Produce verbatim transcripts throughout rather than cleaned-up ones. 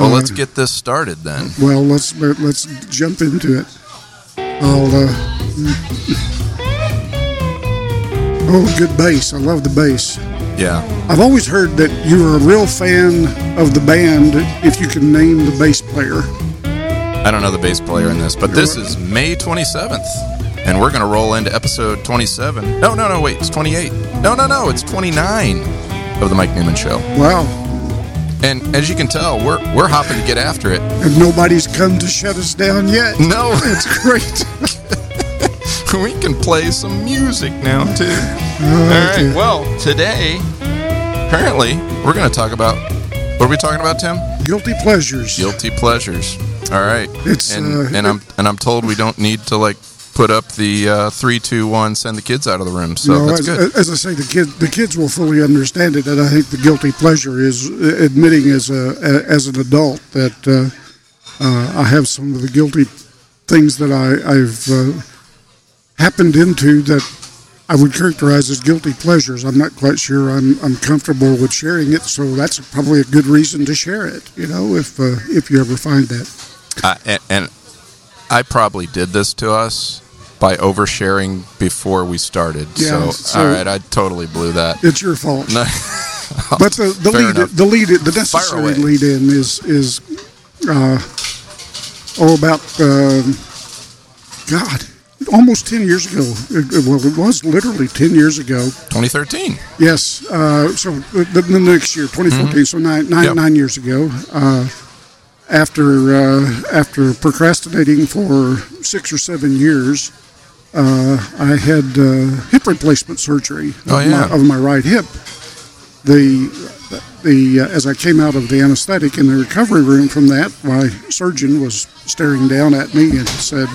Well, right. Let's get this started then. Well, let's let's jump into it. I'll. Uh, oh, good bass! I love the bass. Yeah. I've always heard that you were a real fan of the band if you can name the bass player. I don't know the bass player in this, but this is May twenty-seventh. And we're going to roll into episode twenty-seven. No, no, no, wait. It's twenty-eight. No, no, no. It's twenty-nine of The Mike Newman Show. Wow. And as you can tell, we're we're hopping to get after it. And nobody's come to shut us down yet. No. It's great. We can play some music now, too. All right. All right. Well, today, apparently, we're going to talk about... What are we talking about, Tim? Guilty pleasures. Guilty pleasures. All right. It's And, uh, and I'm and I'm told we don't need to, like... put up the uh, three, two, one. Send the kids out of the room. So no, that's as, good. As I say, the kids the kids will fully understand it, and I think the guilty pleasure is admitting as a as an adult that uh, uh, I have some of the guilty things that I, I've uh, happened into that I would characterize as guilty pleasures. I'm not quite sure I'm I'm comfortable with sharing it, so that's probably a good reason to share it. You know, if uh, if you ever find that. Uh, and. and- I probably did this to us by oversharing before we started. Yeah, so, so, all right, I totally blew that. It's your fault. No. But the, the lead, enough. the lead, the necessary lead in is is uh, oh about uh, God, almost ten years ago. It, well, it was literally ten years ago. twenty thirteen. Yes. Uh, so the, the next year, twenty fourteen. Mm-hmm. So nine, nine, yep. nine years ago. Uh, After uh, after procrastinating for six or seven years, uh, I had uh, hip replacement surgery of, oh, yeah. my, of my right hip. The the uh, as I came out of the anesthetic in the recovery room from that, my surgeon was staring down at me and said,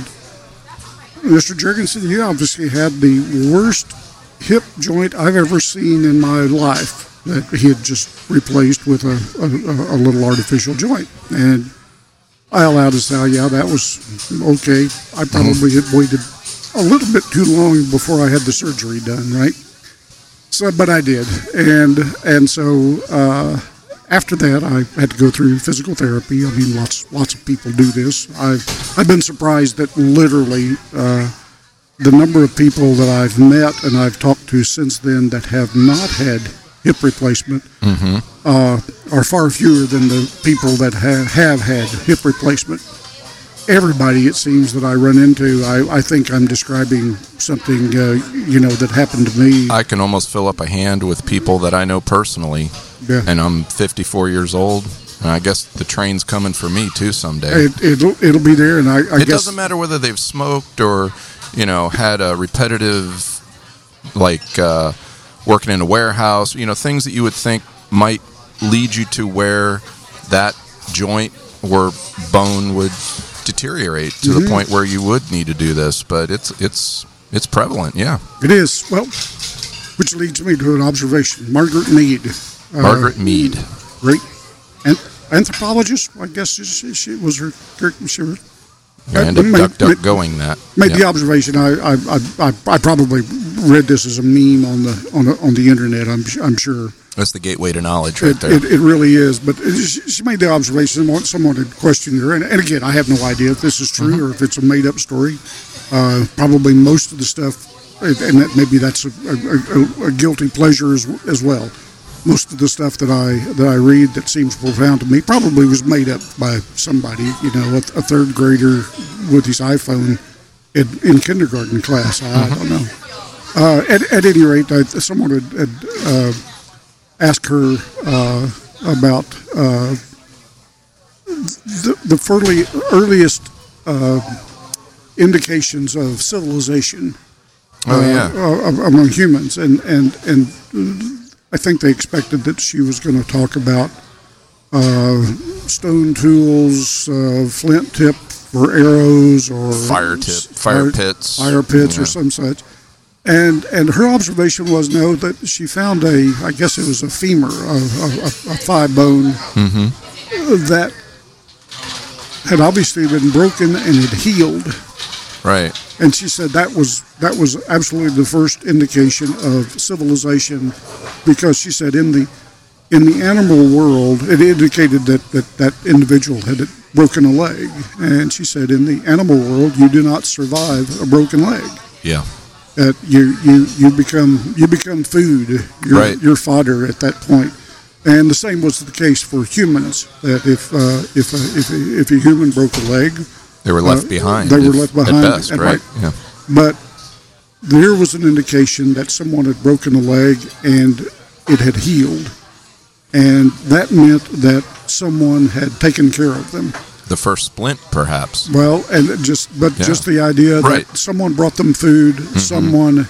"Mister Jurgensen, you obviously had the worst hip joint I've ever seen in my life." That he had just replaced with a, a, a little artificial joint. And I allowed to say, yeah, that was okay. I probably had waited a little bit too long before I had the surgery done, right? So, but I did. And and so uh, after that, I had to go through physical therapy. I mean, lots lots of people do this. I've, I've been surprised that literally... Uh, the number of people that I've met and I've talked to since then that have not had hip replacement mm-hmm. uh, are far fewer than the people that have, have had hip replacement. Everybody, it seems, that I run into, I, I think I'm describing something, uh, you know, that happened to me. I can almost fill up a hand with people that I know personally, yeah. And I'm fifty-four years old. And I guess the train's coming for me, too, someday. It, it'll, it'll be there, and I, I it guess... It doesn't matter whether they've smoked or, you know, had a repetitive, like, uh, working in a warehouse, you know, things that you would think might lead you to where that joint or bone would deteriorate to mm-hmm. the point where you would need to do this. But it's it's it's prevalent, yeah. It is. Well, which leads me to an observation. Margaret Mead. Uh, Margaret Mead. Great. And anthropologist, I guess she, she was her. She was, I ended up duck, duck made, going that made yeah. the observation. I, I I I probably read this as a meme on the on the, on the internet. I'm I'm sure that's the gateway to knowledge, right it, there. It, it really is. But she made the observation. Someone had questioned her, and, and again, I have no idea if this is true mm-hmm. or if it's a made up story. Uh, probably most of the stuff, and that maybe that's a, a, a, a guilty pleasure as as well. Most of the stuff that I that I read that seems profound to me probably was made up by somebody, you know, a, a third grader with his iPhone in, in kindergarten class. I don't know. Uh, at, at any rate, I, someone had, had uh, asked her uh, about uh, the, the early, earliest uh, indications of civilization oh, uh, yeah. among humans, and and and. I think they expected that she was going to talk about uh, stone tools, uh, flint tip or arrows or fire tip, fire, fire pits, fire pits yeah. or some such. And and her observation was no that she found a I guess it was a femur, a, a, a thigh bone mm-hmm. that had obviously been broken and had healed. Right. And she said that was that was absolutely the first indication of civilization, because she said in the in the animal world, it indicated that, that that individual had broken a leg. And she said, in the animal world, you do not survive a broken leg. Yeah. That you you, you become you become food. You're, right. You're fodder at that point. And the same was the case for humans. That if uh, if a, if a, if a human broke a leg, they were left uh, behind. They if, were left behind. At best, and, right? right? Yeah. But there was an indication that someone had broken a leg and it had healed, and that meant that someone had taken care of them. The first splint, perhaps. Well, and just but yeah. just the idea right. that someone brought them food, mm-hmm. someone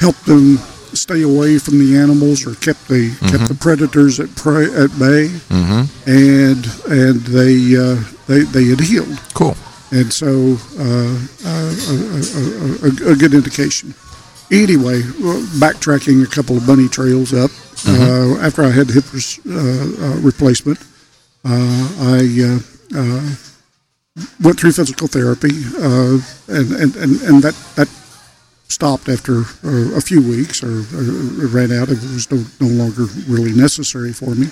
helped them stay away from the animals or kept the mm-hmm. kept the predators at prey, at bay, mm-hmm. and and they uh, they they had healed. Cool. And so uh, uh, a, a, a, a good indication. Anyway, backtracking a couple of bunny trails up, mm-hmm. uh, after I had hip uh, uh, replacement, uh, I uh, uh, went through physical therapy, uh, and, and, and, and that, that stopped after uh, a few weeks, or, or it ran out. It was no, no longer really necessary for me.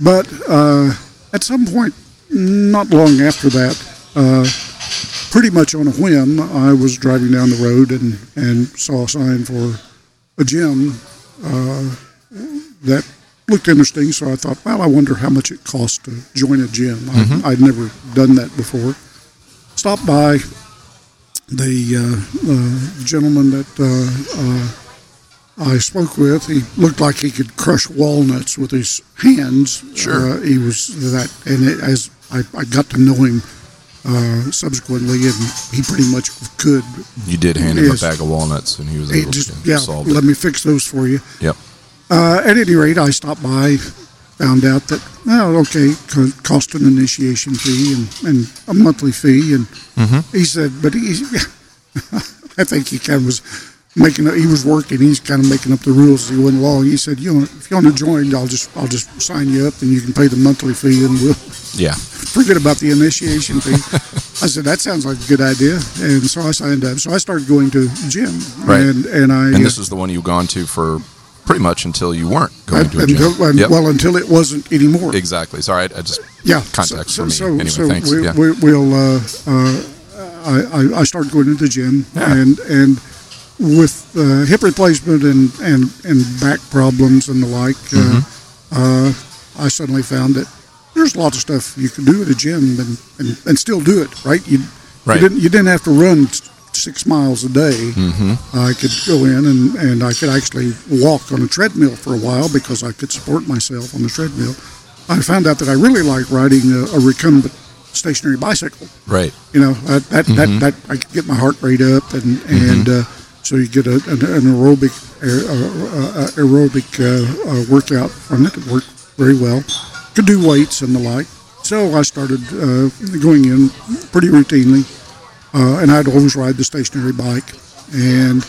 But uh, at some point, not long after that, Uh, pretty much on a whim, I was driving down the road and, and saw a sign for a gym uh, that looked interesting. So I thought, well, I wonder how much it costs to join a gym. Mm-hmm. I, I'd never done that before. Stopped by the uh, uh, gentleman that uh, uh, I spoke with. He looked like he could crush walnuts with his hands. Sure, uh, he was that, and it, as I, I got to know him. Uh, subsequently, and he pretty much could. You did hand him yes. a bag of walnuts, and he was able he just, to yeah, solve it. Let me fix those for you. Yep. Uh, at any rate, I stopped by, found out that, well, okay, cost an initiation fee and, and a monthly fee, and mm-hmm. he said, but he, I think he kind of was making, he was working, he's kind of making up the rules as he went along. He said, you know, if you want to join, I'll just, I'll just sign you up, and you can pay the monthly fee, and we'll. Yeah. Forget about the initiation thing. I said, that sounds like a good idea. And so I signed up. So I started going to gym. Right. And, and, I, and this is the one you've gone to for pretty much until you weren't going I, to a until, gym. And, yep. Well, until it wasn't anymore. Exactly. Sorry, I just... Yeah. Context so, for so, me. So, anyway, so thanks. We, yeah. we, we'll... Uh, uh, I, I started going to the gym. Yeah. And, and with uh, hip replacement and, and, and back problems and the like, mm-hmm. uh, uh, I suddenly found that there's lots of stuff you can do at a gym and, and, and still do it, right? You, right. you didn't you didn't have to run six miles a day. Mm-hmm. I could go in and, and I could actually walk on a treadmill for a while because I could support myself on the treadmill. I found out that I really like riding a, a recumbent stationary bicycle. Right. You know, I, that, mm-hmm. that, that I could get my heart rate up, and, and mm-hmm. uh, so you get a, an, an aerobic aer, uh, uh, aerobic uh, uh, workout from it. It worked very well. Could do weights and the like. So I started uh, going in pretty routinely, uh, and I'd always ride the stationary bike. And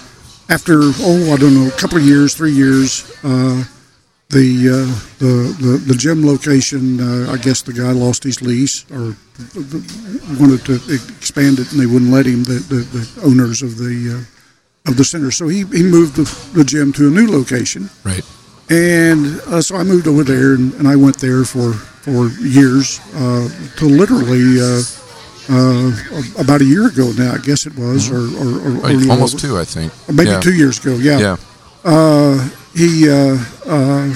after, oh, I don't know, a couple of years, three years, uh, the, uh, the the the gym location, uh, I guess the guy lost his lease or wanted to expand it, and they wouldn't let him, the, the, the owners of the uh, of the center. So he, he moved the, the gym to a new location. Right. And uh, so I moved over there, and, and I went there for, for years, uh, to literally uh, uh, about a year ago now, I guess it was, or, or, or, or almost two, I think, maybe yeah. two years ago. Yeah, yeah. Uh, he uh, uh,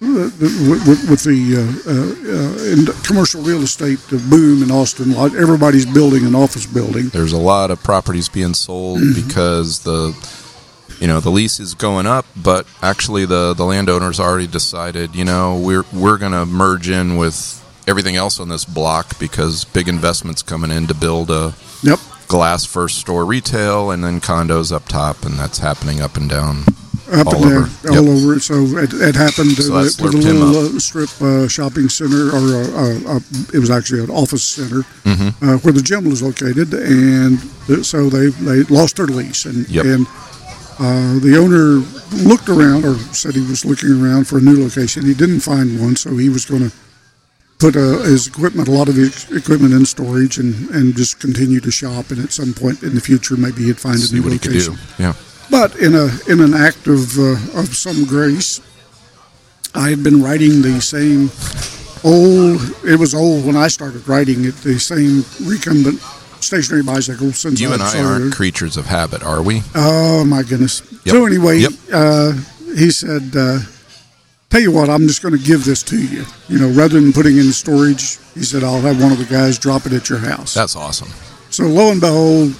with, with the uh, uh, commercial real estate boom in Austin, everybody's building an office building. There's a lot of properties being sold mm-hmm. because the. You know, the lease is going up, but actually the, the landowners already decided, you know, we're we're going to merge in with everything else on this block because big investment's coming in to build a yep. glass first store retail and then condos up top, and that's happening up and down. Up all and over. Down, yep. all over. So it, it happened so uh, to the little strip uh, shopping center, or uh, uh, it was actually an office center mm-hmm. uh, where the gym was located, and so they, they lost their lease. And, yep. and Uh, the owner looked around, or said he was looking around for a new location. He didn't find one, so he was going to put uh, his equipment, a lot of his equipment, in storage, and, and just continue to shop. And at some point in the future, maybe he'd find See a new what location. He could do. Yeah. But in a in an act of uh, of some grace, I had been writing the same old, it was old when I started writing it, the same recumbent stationary bicycle since you and I aren't creatures of habit, are we? Oh, my goodness. Yep. So anyway, yep. uh, he said, uh, tell you what, I'm just going to give this to you. You know, rather than putting it in storage, he said, I'll have one of the guys drop it at your house. That's awesome. So lo and behold,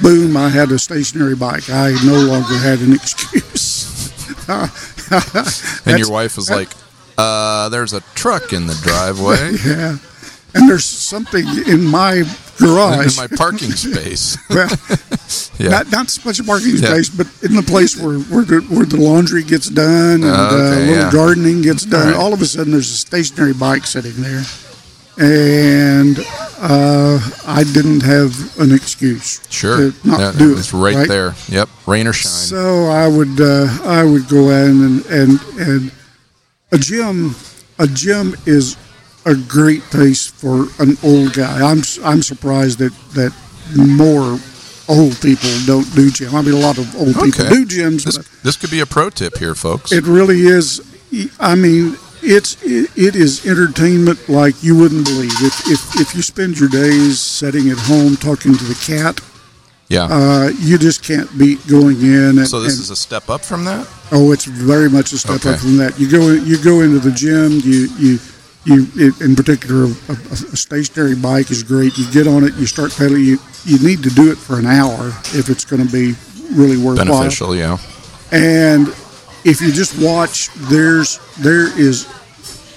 boom, I had a stationary bike. I no longer had an excuse. And your wife was like, uh, there's a truck in the driveway. Yeah. And there's something in my garage. In my parking space. Well, yeah. not, not so much a parking yeah. space, but in the place where where the, where the laundry gets done and uh, okay, uh, little yeah. gardening gets done. All right. All of a sudden, there's a stationary bike sitting there. And uh, I didn't have an excuse. Sure, to not yeah, do it. It's right, right there. Yep, rain or shine. So I would uh, I would go in and and and a gym a gym is a great place for an old guy. I'm I'm surprised that that more old people don't do gym. I mean, a lot of old okay. people do gyms. This, but this could be a pro tip here, folks. It really is. I mean. It's it, it is entertainment like you wouldn't believe. If, if if you spend your days sitting at home talking to the cat, yeah, uh, you just can't beat going in. And, so this and, is a step up from that. Oh, it's very much a step okay. up from that. You go you go into the gym. You you you it, in particular a, a stationary bike is great. You get on it. You start pedaling. You you need to do it for an hour if it's going to be really worthwhile. Beneficial, yeah. And if you just watch, there's there is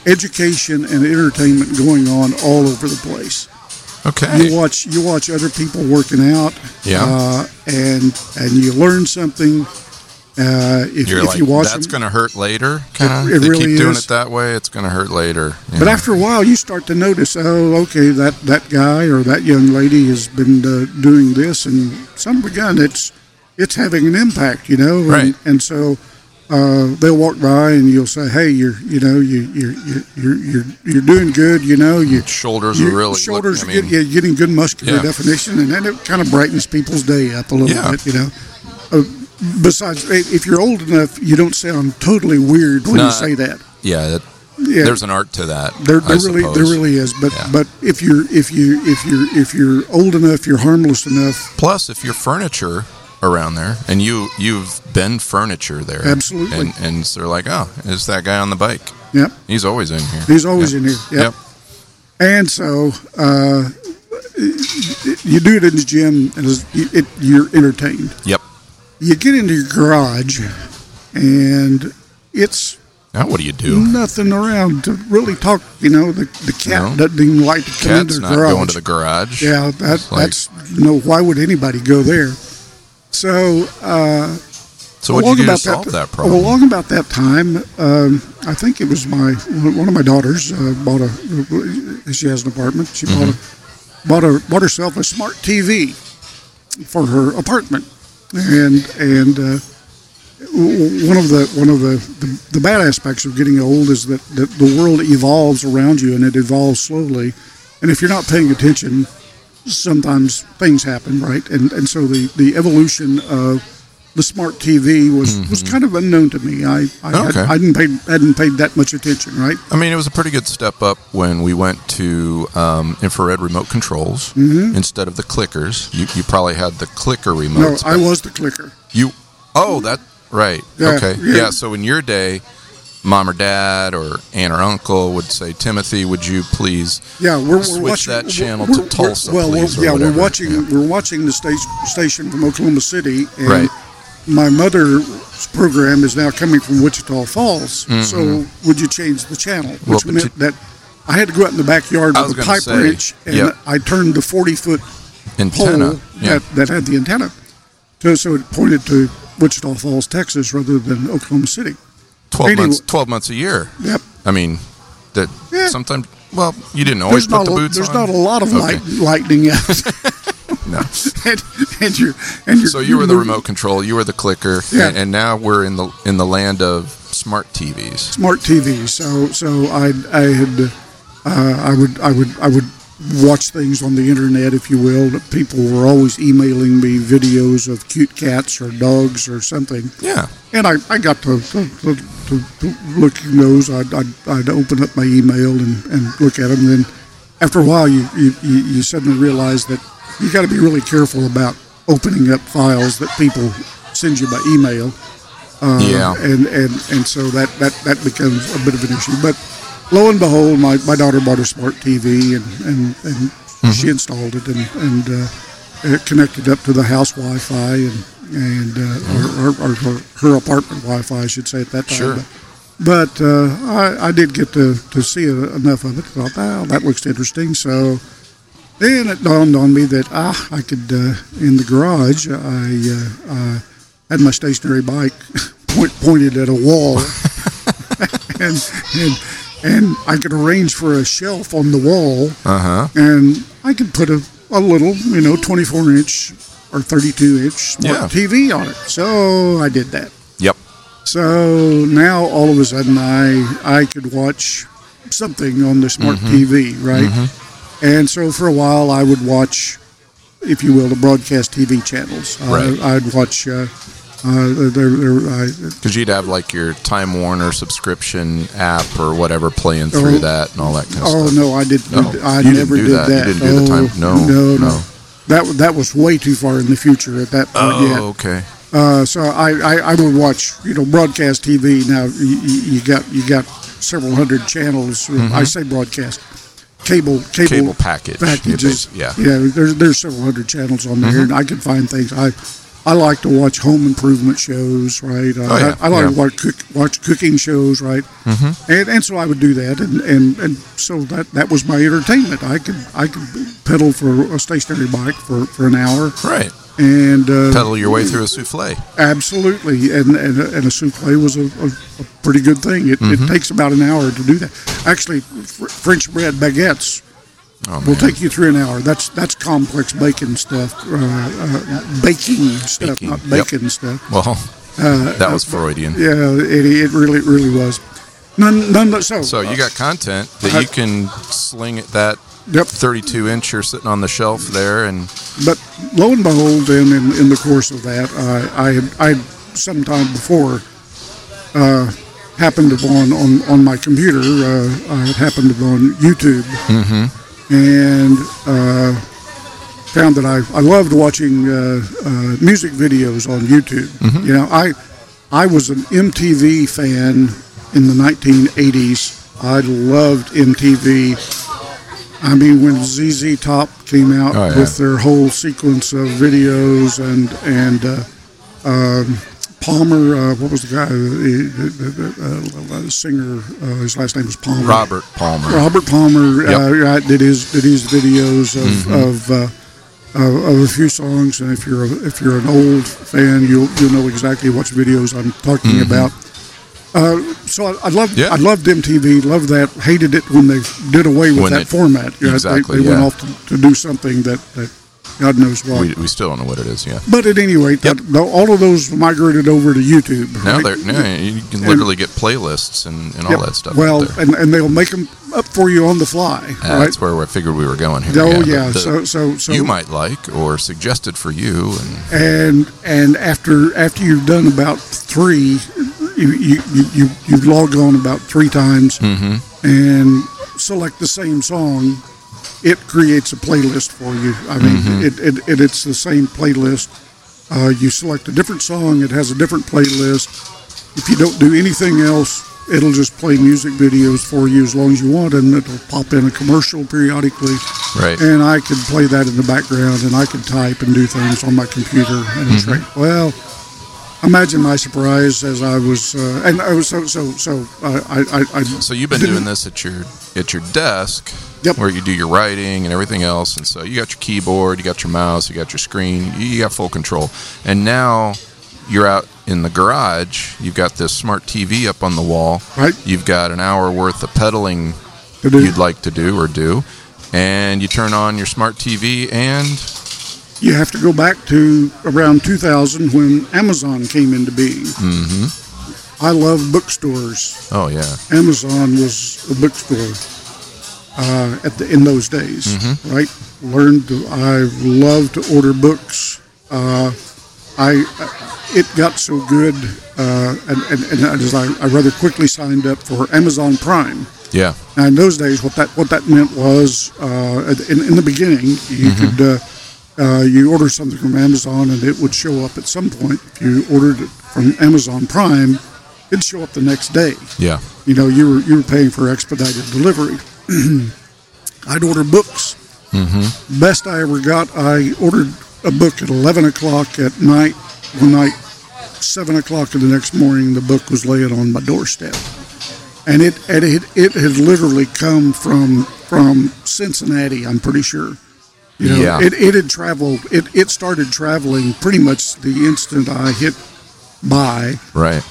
education and entertainment going on all over the place. Okay. You watch you watch other people working out. Yeah. Uh, and and you learn something. Uh, if, You're if like, you watch that's going to hurt later. Kinda. It, it if really is. If you keep doing it that way, it's going to hurt later. But know. after a while, you start to notice, oh, okay, that, that guy or that young lady has been uh, doing this, and some begun it's it's having an impact, you know. And, right. And so. Uh, they'll walk by and you'll say, "Hey, you're you know you you you're you're you're doing good. You know your shoulders are really shoulders look, I mean, get, yeah, getting good muscular yeah. definition, and then it kind of brightens people's day up a little yeah. bit. You know. Uh, besides, if you're old enough, you don't sound totally weird when nah, you say that. Yeah, that, yeah, there's an art to that. There, there really suppose. there really is. But yeah. but if you're if you if you if you're old enough, you're harmless enough. Plus, if your furniture. Around there, and you you've been furniture there, absolutely, and, and so they're like, oh, it's that guy on the bike. Yep, he's always in here. He's always yep. in here. Yep. yep. And so uh, you do it in the gym, and it, it, you're entertained. Yep. You get into your garage, and it's now what do you do? Nothing around to really talk. You know, the the cat no. doesn't even like to come Cat's into the garage. Cat's not going to the garage. Yeah, that, like, that's you know, why would anybody go there? So, uh, so what did you do to solve that, that problem? Well, along about that time, um, I think it was my one of my daughters uh, bought a. She has an apartment. She mm-hmm. bought a, bought a bought herself a smart T V for her apartment, and and uh, one of the one of the, the, the bad aspects of getting old is that, that the world evolves around you, and it evolves slowly, and if you're not paying attention. Sometimes things happen, right? And and so the, the evolution of the smart T V was, mm-hmm. was kind of unknown to me. I I, okay. I, I didn't pay hadn't paid that much attention, right? I mean, it was a pretty good step up when we went to um, infrared remote controls mm-hmm. instead of the clickers. You you probably had the clicker remotes. No, I was the clicker. You oh that right yeah, okay yeah. yeah. So in your day. Mom or dad or aunt or uncle would say, Timothy, would you please yeah, we're, we're switch watching, that channel we're, we're, to Tulsa, well, please? Well, yeah, whatever. we're watching yeah. we're watching the station, station from Oklahoma City, and right. my mother's program is now coming from Wichita Falls, mm-hmm. so would you change the channel? Which well, meant you, that I had to go out in the backyard with a pipe say, wrench, and yep. I turned the forty-foot antenna pole yeah. that, that had the antenna, so, so it pointed to Wichita Falls, Texas, rather than Oklahoma City. twelve months, twelve months a year. Yep. I mean, that yeah. sometimes, well, you didn't always there's put the boots a, there's on. There's not a lot of okay. light, lightning out. No. and, and you're, and you're, so you were the remote control, you were the clicker, yeah. and, and now we're in the in the land of smart T Vs. Smart T Vs. So so I I had uh, I would I would I would watch things on the internet, if you will. People were always emailing me videos of cute cats or dogs or something. Yeah. And I, I got to, to, to for looking those. I'd, I'd, I'd open up my email and, and look at them. Then after a while, you, you, you suddenly realize that you got to be really careful about opening up files that people send you by email. Uh, yeah. And, and, and so that, that, that becomes a bit of an issue. But lo and behold, my, my daughter bought a smart T V, and, and, and mm-hmm. she installed it, and, and uh, it connected up to the house Wi-Fi and, and uh, or, or, or her apartment Wi-Fi, I should say, at that time. Sure. But, but uh, I, I did get to, to see enough of it. I thought, wow, that looks interesting. So then it dawned on me that ah, I could, uh, in the garage, I, uh, I had my stationary bike point, pointed at a wall, and, and and I could arrange for a shelf on the wall, uh-huh. and I could put a, a little, you know, twenty-four inch or thirty-two inch smart yeah. T V on it. So I did that. Yep. So now all of a sudden I I could watch something on the smart mm-hmm. T V, right? Mm-hmm. And so for a while I would watch, if you will, the broadcast T V channels. Right. I, I'd watch. Uh, uh, they're, they're, I, Cause you'd have like your Time Warner subscription app or whatever playing through oh, that and all that kind of oh, stuff. Oh no, I didn't. No, I you never didn't do did that. that. You didn't oh, do the time. No, no, no. no. That that was way too far in the future at that point. Oh, yet. okay. Uh, so I, I, I would watch, you know, broadcast T V. Now you, you got you got several hundred channels. Mm-hmm. I say broadcast, cable cable, cable package packages. Yeah, yeah. There's there's several hundred channels on there, mm-hmm. and I could find things. I I like to watch home improvement shows, right? I, oh, yeah. I, I like yeah. to watch, cook, watch cooking shows, right? Mm-hmm. And and so I would do that, and, and, and so that, that was my entertainment. I could I could pedal for a stationary bike for, for an hour, right? And uh, pedal your way through a souffle. Absolutely, and and, and a souffle was a, a, a pretty good thing. It, mm-hmm. it takes about an hour to do that. Actually, fr- French bread baguettes. Oh, we'll take you through an hour. That's that's complex baking stuff, uh, uh, baking stuff, baking. not baking yep. stuff. Well, uh, that was uh, Freudian. Yeah, it, it really really was. None, none. So, so you got content that I, you can sling at that yep. thirty-two inch or sitting on the shelf there, and but lo and behold, then in, in the course of that, I I had, I had sometime before. Uh, happened upon on, on my computer. Uh, I happened upon YouTube. Mm-hmm. And uh, found that I, I loved watching uh, uh, music videos on YouTube. Mm-hmm. You know, I I was an M T V fan in the nineteen eighties. I loved M T V. I mean, when Z Z Top came out oh, yeah. with their whole sequence of videos, and and uh, um, Palmer, uh, what was the guy, uh, uh, uh, uh, singer, uh, his last name was Palmer. Robert Palmer. Robert Palmer yep. uh, did his did his videos of mm-hmm. of, uh, of of a few songs, and if you're a, if you're an old fan, you'll you'll know exactly what videos I'm talking mm-hmm. about. Uh, so I, I loved yeah. I loved M T V, loved that, hated it when they did away with when that it, format. You exactly. Know, they they yeah. went off to, to do something that. that God knows why. We, we still don't know what it is, yeah. But at any rate, yep. that, all of those migrated over to YouTube. Right? Now, they're, now you can literally and, get playlists and, and all yep. that stuff. Well, and, and they'll make them up for you on the fly. Uh, right? That's where I figured we were going here. Oh, yeah. yeah. The, so, so, so you might like or suggested for you. And and, and after after you've done about three, you, you, you, you, you log on about three times mm-hmm. and select the same song. It creates a playlist for you. I mean, mm-hmm. it, it, it it's the same playlist. Uh, you select a different song. It has a different playlist. If you don't do anything else, it'll just play music videos for you as long as you want, and it'll pop in a commercial periodically. Right. And I could play that in the background, and I could type and do things on my computer. And mm-hmm. it's like, well, imagine my surprise as I was, uh, and I was so so so. Uh, I, I I. So you've been doing this at your at your desk. Yep. Where you do your writing and everything else. And so you got your keyboard, you got your mouse, you got your screen, you got full control. And now you're out in the garage. You've got this smart T V up on the wall. Right. You've got an hour worth of pedaling you'd like to do or do. And you turn on your smart T V and... You have to go back to around two thousand when Amazon came into being. Mm-hmm. I love bookstores. Oh, yeah. Amazon was a bookstore. Uh, at the, in those days, mm-hmm. right? Learned. To, I love to order books. Uh, I it got so good, uh, and, and, and I just I, I rather quickly signed up for Amazon Prime. Yeah. Now in those days, what that what that meant was, uh, in in the beginning, you mm-hmm. could. Uh, Uh, you order something from Amazon, and it would show up at some point. If you ordered it from Amazon Prime, it'd show up the next day. Yeah. You know, you were you were paying for expedited delivery. I'd order books. Mm-hmm. Best I ever got, I ordered a book at eleven o'clock at night. One night, seven o'clock in the next morning, the book was laying on my doorstep. And it and it, it had literally come from from Cincinnati, I'm pretty sure. You know, yeah. it, it had traveled, it, it started traveling pretty much the instant I hit buy. Right.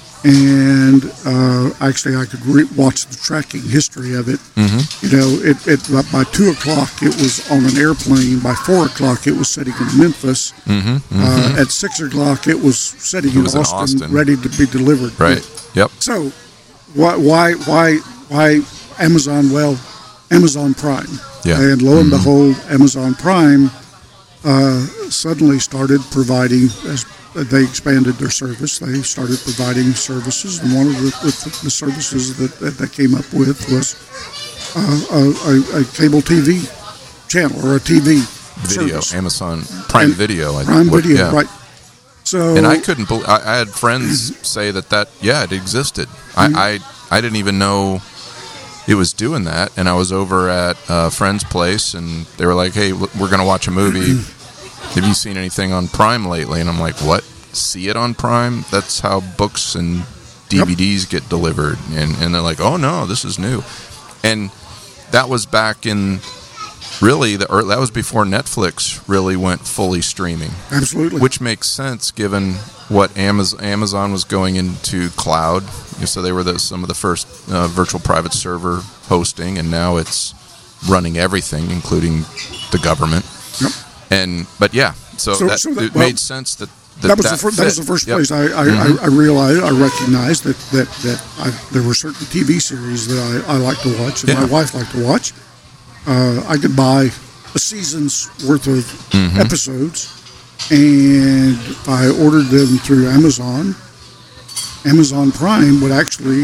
And uh, actually, I could re- watch the tracking history of it. Mm-hmm. You know, it, it by two o'clock, it was on an airplane. By four o'clock, it was setting in Memphis. Mm-hmm. Mm-hmm. Uh, at six o'clock, it was setting it in, was Austin, in Austin, ready to be delivered. Right. Yep. So, why, why, why, why Amazon? Well, Amazon Prime. Yeah. And lo and mm-hmm. behold, Amazon Prime uh, suddenly started providing, as they expanded their service, they started providing services. And one of the, with the services that, that they came up with was uh, a, a, a cable T V channel or a T V video, service. Amazon Prime and Video. I Prime think, Video, yeah. right. So, and I couldn't believe, I, I had friends say that, that yeah, it existed. Mm-hmm. I, I I didn't even know it was doing that, and I was over at a friend's place, and they were like, hey, we're going to watch a movie. Have you seen anything on Prime lately? And I'm like, what? See it on Prime? That's how books and D V Ds yep. get delivered. And, and they're like, oh, no, this is new. And that was back in, really, the that was before Netflix really went fully streaming. Absolutely. Which makes sense, given what Amazon, Amazon was going into cloud. So they were the, some of the first uh, virtual private server hosting, and now it's running everything, including the government. Yep. And but yeah, so, so, that, so that, it well, made sense that that, that was that, the fir- that was the first yep. place I, I, mm-hmm. I, I realized I recognized that that that I, there were certain T V series that I, I liked to watch and yeah. my wife liked to watch. Uh, I could buy a season's worth of mm-hmm. episodes, and I ordered them through Amazon. Amazon Prime would actually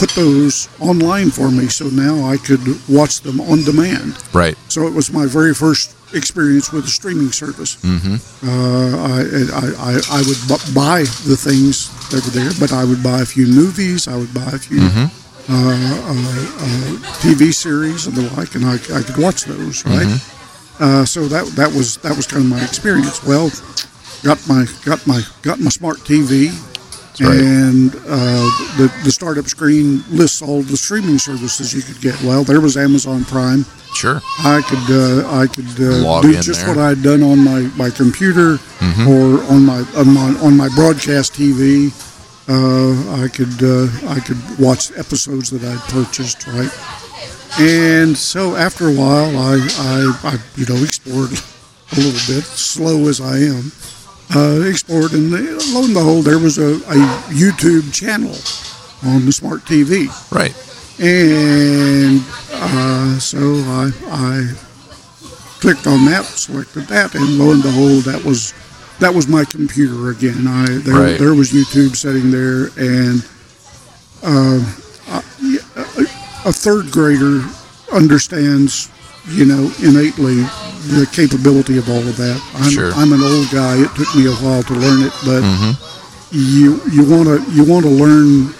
put those online for me, so now I could watch them on demand. Right. So it was my very first experience with a streaming service. Mm-hmm. Uh, I, I, I I would buy the things that were there, but I would buy a few movies, I would buy a few mm-hmm. uh, uh, uh, T V series and the like, and I, I could watch those, right? Mm-hmm. Uh, so that that was that was kind of my experience. Well, got my got my got my smart T V. Right. And uh, the, the startup screen lists all the streaming services you could get. Well, there was Amazon Prime. Sure. I could uh, I could uh, do just there. what I had done on my, my computer mm-hmm. or on my, on my on my broadcast T V. Uh, I could uh, I could watch episodes that I'd purchased, right? And so after a while, I I, I you know explored a little bit, slow as I am. Uh, explored, and lo and behold, there was a, a YouTube channel on the smart T V. Right. And uh, so I, I clicked on that, selected that, and lo and behold, that was that was my computer again. I there, right. there was YouTube sitting there, and uh, a, a third grader understands, you know, innately the capability of all of that. I'm, sure. I'm an old guy. It took me a while to learn it, but mm-hmm. you you want to you want to learn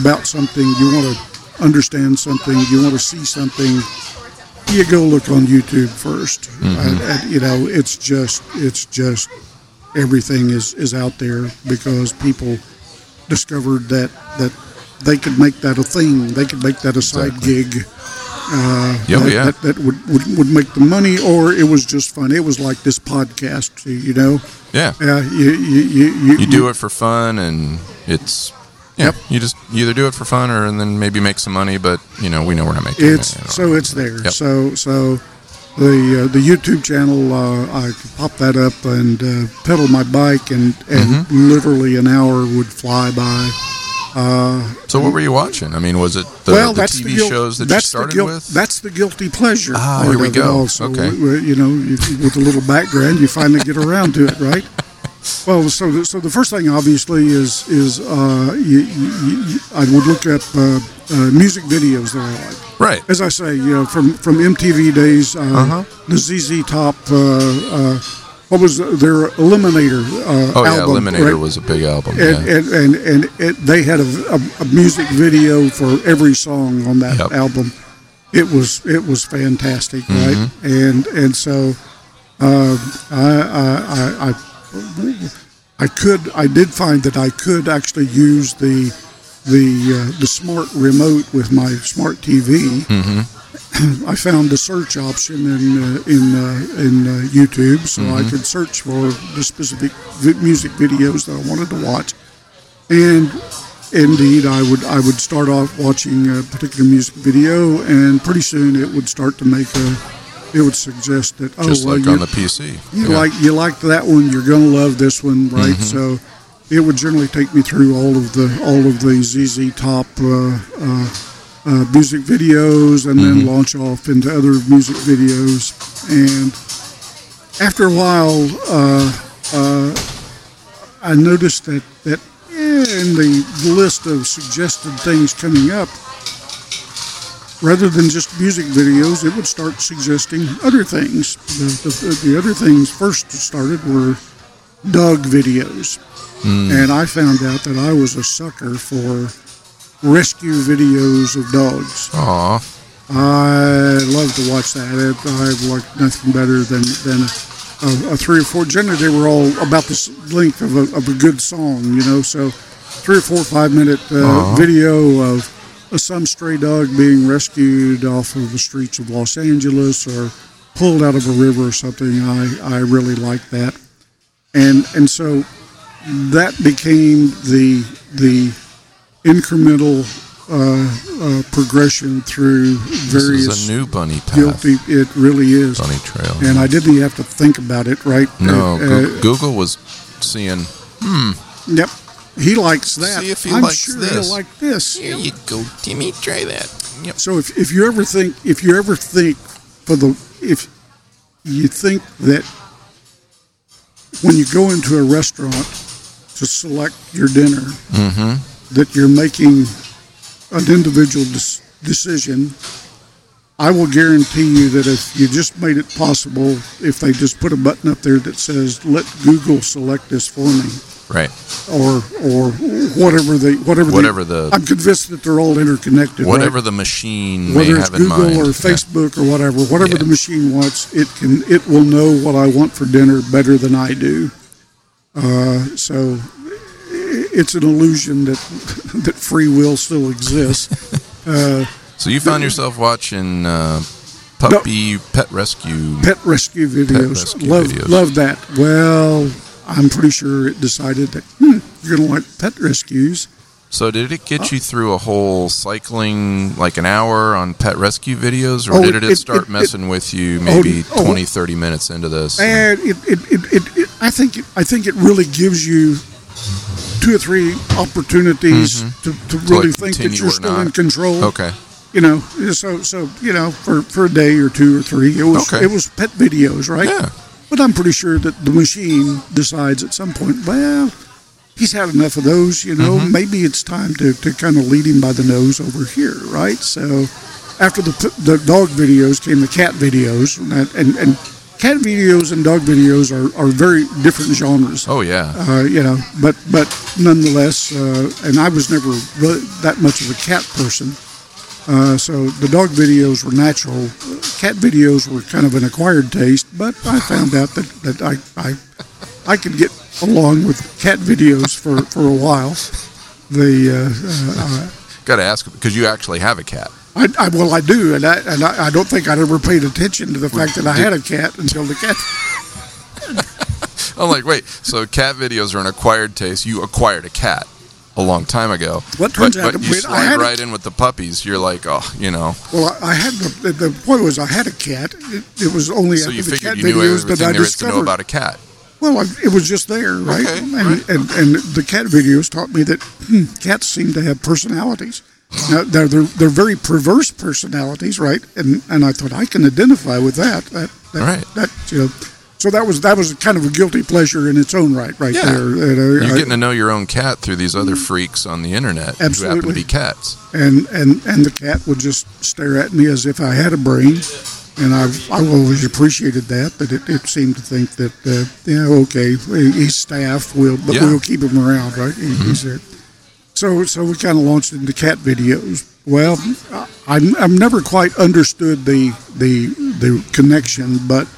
about something. You want to understand something. You want to see something. You go look on YouTube first. Mm-hmm. And, and, you know, it's just it's just everything is, is out there because people discovered that that they could make that a thing. They could make that a side exactly. gig. Uh, yep, that, yeah. that, that would, would would make the money, or it was just fun. It was like this podcast, you know. Yeah. Uh, you, you, you, you, you do you, it for fun, and it's yeah. Yep. You just you either do it for fun, or and then maybe make some money. But you know, we know we're not making it's, money. So it's there. Yep. So so the uh, the YouTube channel, uh, I could pop that up and uh, pedal my bike, and and mm-hmm. literally an hour would fly by. Uh, so what were you watching? I mean, was it the, well, the T V the guil- shows that you started guil- with? That's the guilty pleasure. Ah, here we go. So, okay. You know, you, with a little background, you finally get around to it, right? Well, so the, so the first thing obviously is is uh, you, you, I would look up uh, uh, music videos that I like. Right. As I say, you know, from from M T V days, uh, uh-huh. the Z Z Top. Uh, uh, What was their Eliminator uh, oh, album? Oh yeah, Eliminator right? was a big album. And yeah. and, and, and it, they had a, a, a music video for every song on that yep. album. It was it was fantastic, mm-hmm. right? And and so uh, I, I I I I could I did find that I could actually use the the uh, the smart remote with my smart T V. Mm-hmm. I found the search option in uh, in uh, in uh, YouTube, so mm-hmm. I could search for the specific vi- music videos that I wanted to watch. And indeed, I would I would start off watching a particular music video, and pretty soon it would start to make a. It would suggest that oh, just well, like on the P C, you yeah. like you liked that one, you're gonna love this one, right? Mm-hmm. So it would generally take me through all of the all of the Z Z Top. Uh, uh, Uh, music videos, and mm-hmm. then launch off into other music videos. And after a while, uh, uh, I noticed that, that in the list of suggested things coming up, rather than just music videos, it would start suggesting other things. The, the, the other things first started were dog videos. Mm. And I found out that I was a sucker for rescue videos of dogs. Aww. I love to watch that. I like nothing better than, than a, a, a three or four. Generally, they were all about the length of a, of a good song, you know. So, three or four, five minute uh, video of uh, some stray dog being rescued off of the streets of Los Angeles or pulled out of a river or something. I, I really like that. And and so that became the the incremental uh, uh, progression through various. This is a new bunny path. Guilty, it really is. Bunny trail. And yeah. I didn't have to think about it, right? No, uh, Google was seeing, hmm. Yep. He likes that. See if he I'm likes sure this. He'll like this. Here you go, Timmy. Try that. Yep. So if, if you ever think, if you ever think for the, if you think that when you go into a restaurant to select your dinner, mm-hmm. that you're making an individual des- decision, I will guarantee you that if you just made it possible, if they just put a button up there that says, let Google select this for me. Right. Or or whatever they... Whatever, whatever they, the... I'm convinced that they're all interconnected. Whatever right? the machine Whether may have Google in mind. Whether it's Google or Facebook yeah. or whatever, whatever yeah. the machine wants, it can it will know what I want for dinner better than I do. Uh, so... It's an illusion that that free will still exists. Uh, so you found yourself watching uh, puppy no, pet rescue pet rescue videos. Pet rescue love videos. Love that. Well, I'm pretty sure it decided that hmm, you're gonna like pet rescues. So did it get oh. you through a whole cycling, like an hour on pet rescue videos, or oh, did it, it start it, messing it, with you maybe oh, twenty, oh, thirty minutes into this? And it, it, it, it, it, I think it, I think it really gives you two or three opportunities mm-hmm. to, to really so like think that you're still not. in control. Okay. You know, so, so you know, for, for a day or two or three, it was okay. it was pet videos, right? Yeah. But I'm pretty sure that the machine decides at some point, well, he's had enough of those, you know, mm-hmm. maybe it's time to, to kind of lead him by the nose over here, right? So after the the dog videos came the cat videos, and and, and cat videos and dog videos are, are very different genres. Oh yeah, uh, you know, but but nonetheless, uh, and I was never really that much of a cat person, uh, so the dog videos were natural. Cat videos were kind of an acquired taste, but I found out that, that I, I I could get along with cat videos for, for a while. The uh, uh, got to ask because you actually have a cat. I, I, well, I do, and I and I, I don't think I'd ever paid attention to the fact that I had a cat until the cat. I'm like, wait, so cat videos are an acquired taste. You acquired a cat a long time ago. What turns but, out, but you slide right a, in with the puppies. You're like, oh, you know. Well, I, I had the, the point was I had a cat. It, it was only so after the cat videos that I discovered. So you figured you knew everything there is to know about a cat. Well, I, it was just there, right? Okay, and, right. And, and the cat videos taught me that hmm, cats seem to have personalities. Now, they're, they're they're very perverse personalities, right? And and I thought I can identify with that. That, that, right. that you know, So that was that was kind of a guilty pleasure in its own right, right yeah. there. And, uh, You're getting I, to know your own cat through these other freaks on the internet absolutely. who happen to be cats. And, and and the cat would just stare at me as if I had a brain, and I've I've always appreciated that. That it, it seemed to think that uh, yeah, okay, he's staff, we'll but yeah. we'll keep him around, right? He, mm-hmm. He's there. So so we kind of launched into cat videos. Well, I, I've never quite understood the the the connection, but.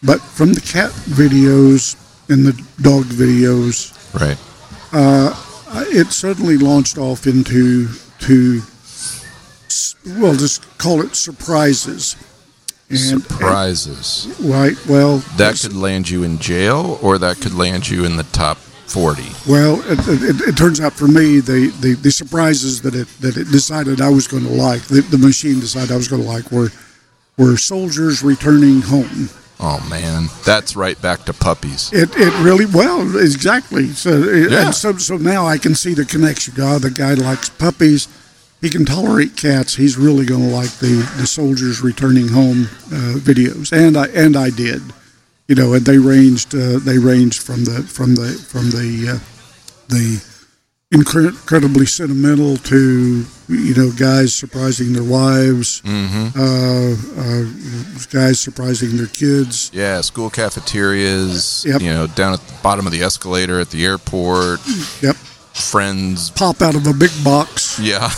But from the cat videos and the dog videos, right? Uh, it suddenly launched off into to well, just call it surprises. And, surprises, and, right? Well, that could land you in jail, or that could land you in the top forty. Well, it, it, it turns out for me, the, the, the surprises that it that it decided I was going to like, the, the machine decided I was going to like, were were soldiers returning home. Oh man, that's right back to puppies. It it really well exactly. So it, yeah. and so so now I can see the connection. Oh, the guy likes puppies. He can tolerate cats. He's really going to like the, the soldiers returning home uh, videos. And I and I did, you know. And they ranged uh, they ranged from the from the from the uh, the incredibly sentimental to, you know, guys surprising their wives, mm-hmm. uh, uh, guys surprising their kids. Yeah, school cafeterias, yep. you know, down at the bottom of the escalator at the airport. Yep. Friends. Pop out of a big box. Yeah.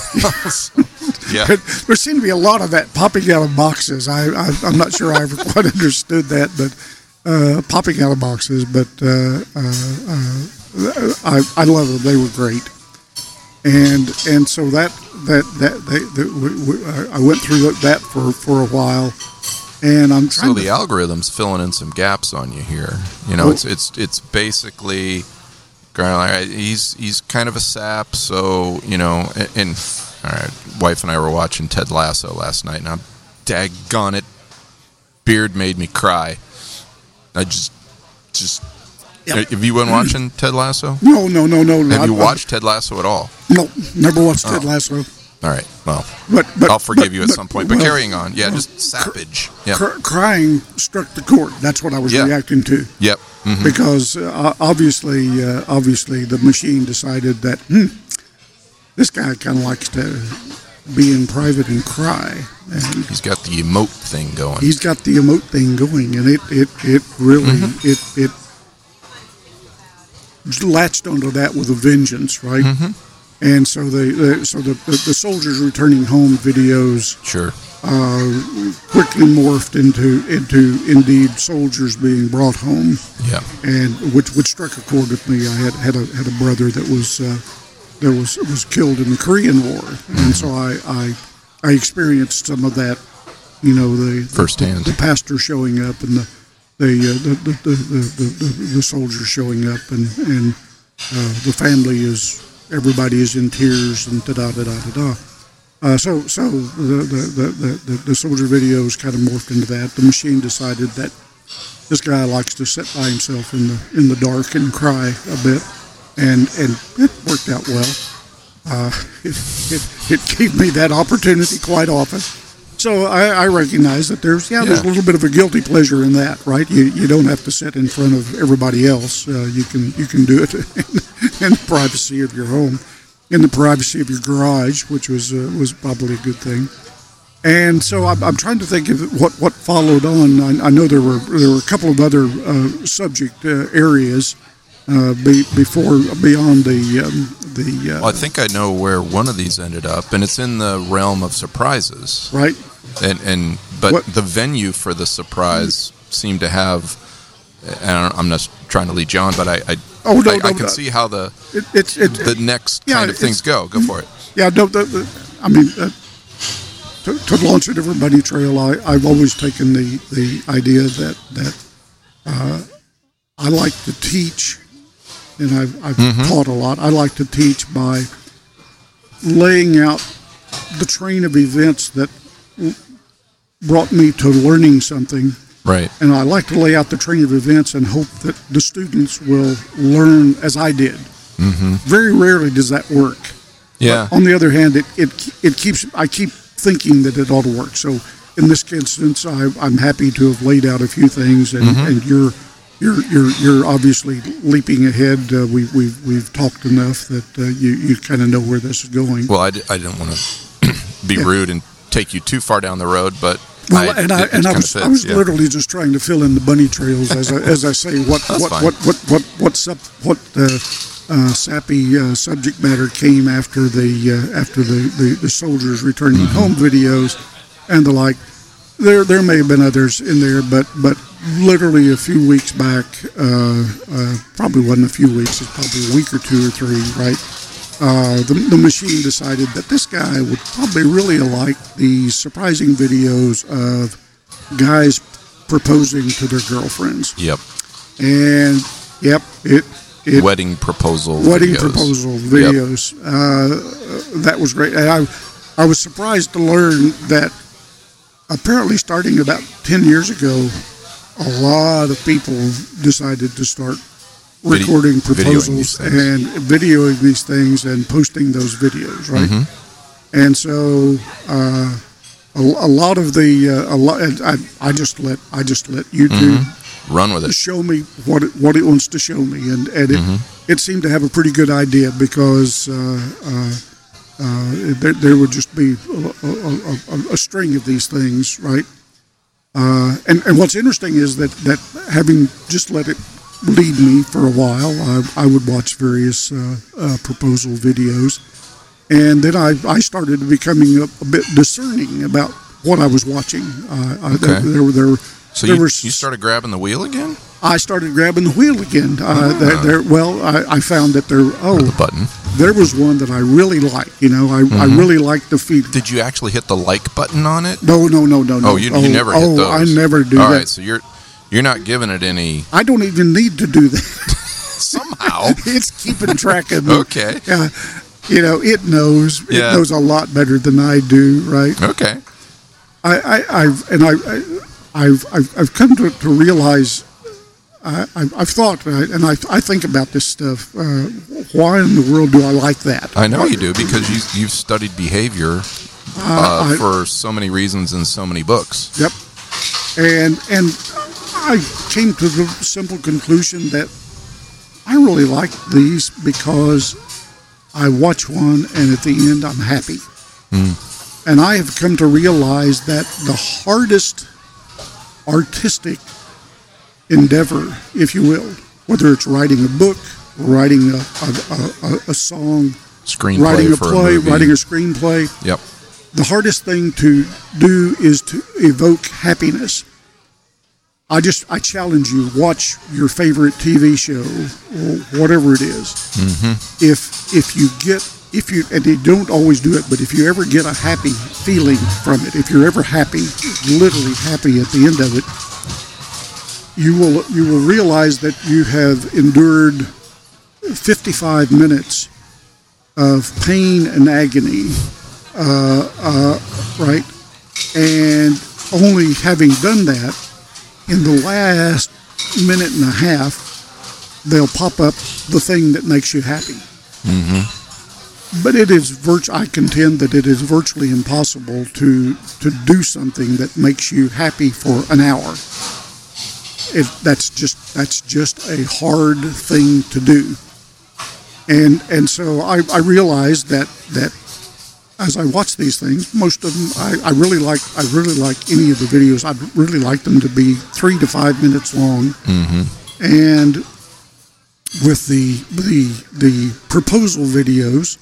yeah. There seemed to be a lot of that popping out of boxes. I, I, I'm not sure I ever quite understood that, but uh, popping out of boxes, but... Uh, uh, uh, I, I love them. They were great, and and so that that that, that, that we, we, I went through that for, for a while, and I'm trying. So the to... algorithm's filling in some gaps on you here. You know, oh. it's it's it's basically, he's he's kind of a sap. So you know, and, and all right, wife and I were watching Ted Lasso last night, and I'm daggone it, Beard made me cry. I just just. Yep. Have you been watching Ted Lasso? No, no, no, no. Have you watched Ted Lasso at all? No, never watched oh. Ted Lasso. All right, well, but, but, I'll forgive but, you at but, some point. But well, carrying on, yeah, well, just savage. Cr- yeah. cr- crying struck the chord. That's what I was yeah. reacting to. Yep. Mm-hmm. Because uh, obviously, uh, obviously, the machine decided that hmm, this guy kind of likes to be in private and cry. And he's got the emote thing going. He's got the emote thing going, and it it it really mm-hmm. it it. latched onto that with a vengeance, right? Mm-hmm. And so the so the, the soldiers returning home videos sure uh, quickly morphed into into indeed soldiers being brought home. Yeah, and which which struck a chord with me. I had had a had a brother that was uh, that was was killed in the Korean War, mm-hmm. and so I, I I experienced some of that. You know, the firsthand the, the pastor showing up and the. The, uh, the, the, the, the, the the soldiers showing up and and uh, the family is everybody is in tears and da da da da da. Uh, so so the the, the the the soldier videos kind of morphed into that. The machine decided that this guy likes to sit by himself in the in the dark and cry a bit, and and it worked out well. Uh, it, it it gave me that opportunity quite often. So I, I recognize that there's yeah, yeah there's a little bit of a guilty pleasure in that, right? You you don't have to sit in front of everybody else. Uh, you can you can do it in, in the privacy of your home, in the privacy of your garage, which was uh, was probably a good thing. And so I'm, I'm trying to think of what, what followed on. I, I know there were there were a couple of other uh, subject uh, areas uh, be, before beyond the um, the. Uh, well, I think I know where one of these ended up, and it's in the realm of surprises, right? And and but what? The venue for the surprise seemed to have. And I don't, I'm not trying to lead you on, but I I, oh, no, I, no, I can no. see how the it, it, it, the next yeah, kind of things go. Go for it. Yeah, no, the, the, I mean uh, to, to launch a different bunny trail. I I've always taken the, the idea that that uh, I like to teach, and I've I've mm-hmm. taught a lot. I like to teach by laying out the train of events that. Brought me to learning something, right? And I like to lay out the train of events and hope that the students will learn as I did. Mm-hmm. Very rarely does that work. Yeah. But on the other hand, it, it it keeps I keep thinking that it ought to work. So in this instance, I, I'm happy to have laid out a few things, and, mm-hmm. and you're you're you're you're obviously leaping ahead. Uh, we we we've talked enough that uh, you you kind of know where this is going. Well, I, d- I didn't want to be yeah. rude and take you too far down the road, but. Well, I, and I and I was, fits, I was yeah. literally just trying to fill in the bunny trails as I, as I say what what, what what what what's up what uh, uh, sappy uh, subject matter came after the uh, after the, the, the soldiers returning mm-hmm. home videos and the like. There there may have been others in there, but but literally a few weeks back, uh, uh, probably wasn't a few weeks, it's probably a week or two or three, right? Uh, the, the Machine decided that this guy would probably really like the surprising videos of guys proposing to their girlfriends. Yep. And, yep, it... it wedding proposal wedding videos. Wedding proposal videos. Yep. Uh, that was great. And I, I was surprised to learn that apparently starting about ten years ago, a lot of people decided to start recording proposals and videoing these things and posting those videos, right? Mm-hmm. And so uh, a, a lot of the uh, a lot. I, I just let I just let YouTube mm-hmm. run with it. Show me what it, what it wants to show me, and and it, mm-hmm. it seemed to have a pretty good idea because uh, uh, uh, there, there would just be a, a, a, a string of these things, right? Uh, and and what's interesting is that that having just let it lead me for a while. I, I would watch various uh, uh, proposal videos, and then I, I started becoming a, a bit discerning about what I was watching. Uh, I, okay. There, there, there, so there you, was, you started grabbing the wheel again? I started grabbing the wheel again. Uh, oh. there, there, well, I, I found that there. Oh, or the button. There was one that I really liked. You know, I, mm-hmm. I really liked the feed. Did you actually hit the like button on it? No, no, no, no. Oh, you, no. you never oh, hit those. Oh, I never do. All that. All right, so you're. You're not giving it any... I don't even need to do that. Somehow. It's keeping track of me. Okay. Uh, you know, it knows. Yeah. It knows a lot better than I do, right? Okay. I, I, I've and I, I, I've I've I've come to, to realize. I, I've, I've thought, and I I think about this stuff. Uh, why in the world do I like that? I know why? You do because you you've studied behavior uh, uh, I, for so many reasons in so many books. Yep. And and. I came to the simple conclusion that I really like these because I watch one and at the end I'm happy. Mm. And I have come to realize that the hardest artistic endeavor, if you will, whether it's writing a book, writing a, a, a, a song, screenplay writing a play, a writing a screenplay, yep. the hardest thing to do is to evoke happiness. I just, I challenge you, watch your favorite T V show, or whatever it is. Mm-hmm. If if you get, if you, and they don't always do it, but if you ever get a happy feeling from it, if you're ever happy, literally happy at the end of it, you will you will realize that you have endured fifty-five minutes of pain and agony, uh, uh, right? And only having done that, in the last minute and a half, they'll pop up the thing that makes you happy. Mm-hmm. But it is virtu- I contend that it is virtually impossible to to do something that makes you happy for an hour. It, that's just that's just a hard thing to do. And and so I, I realized that that. As I watch these things, most of them I, I really like. I really like any of the videos. I really like them to be three to five minutes long. Mm-hmm. And with the the the proposal videos,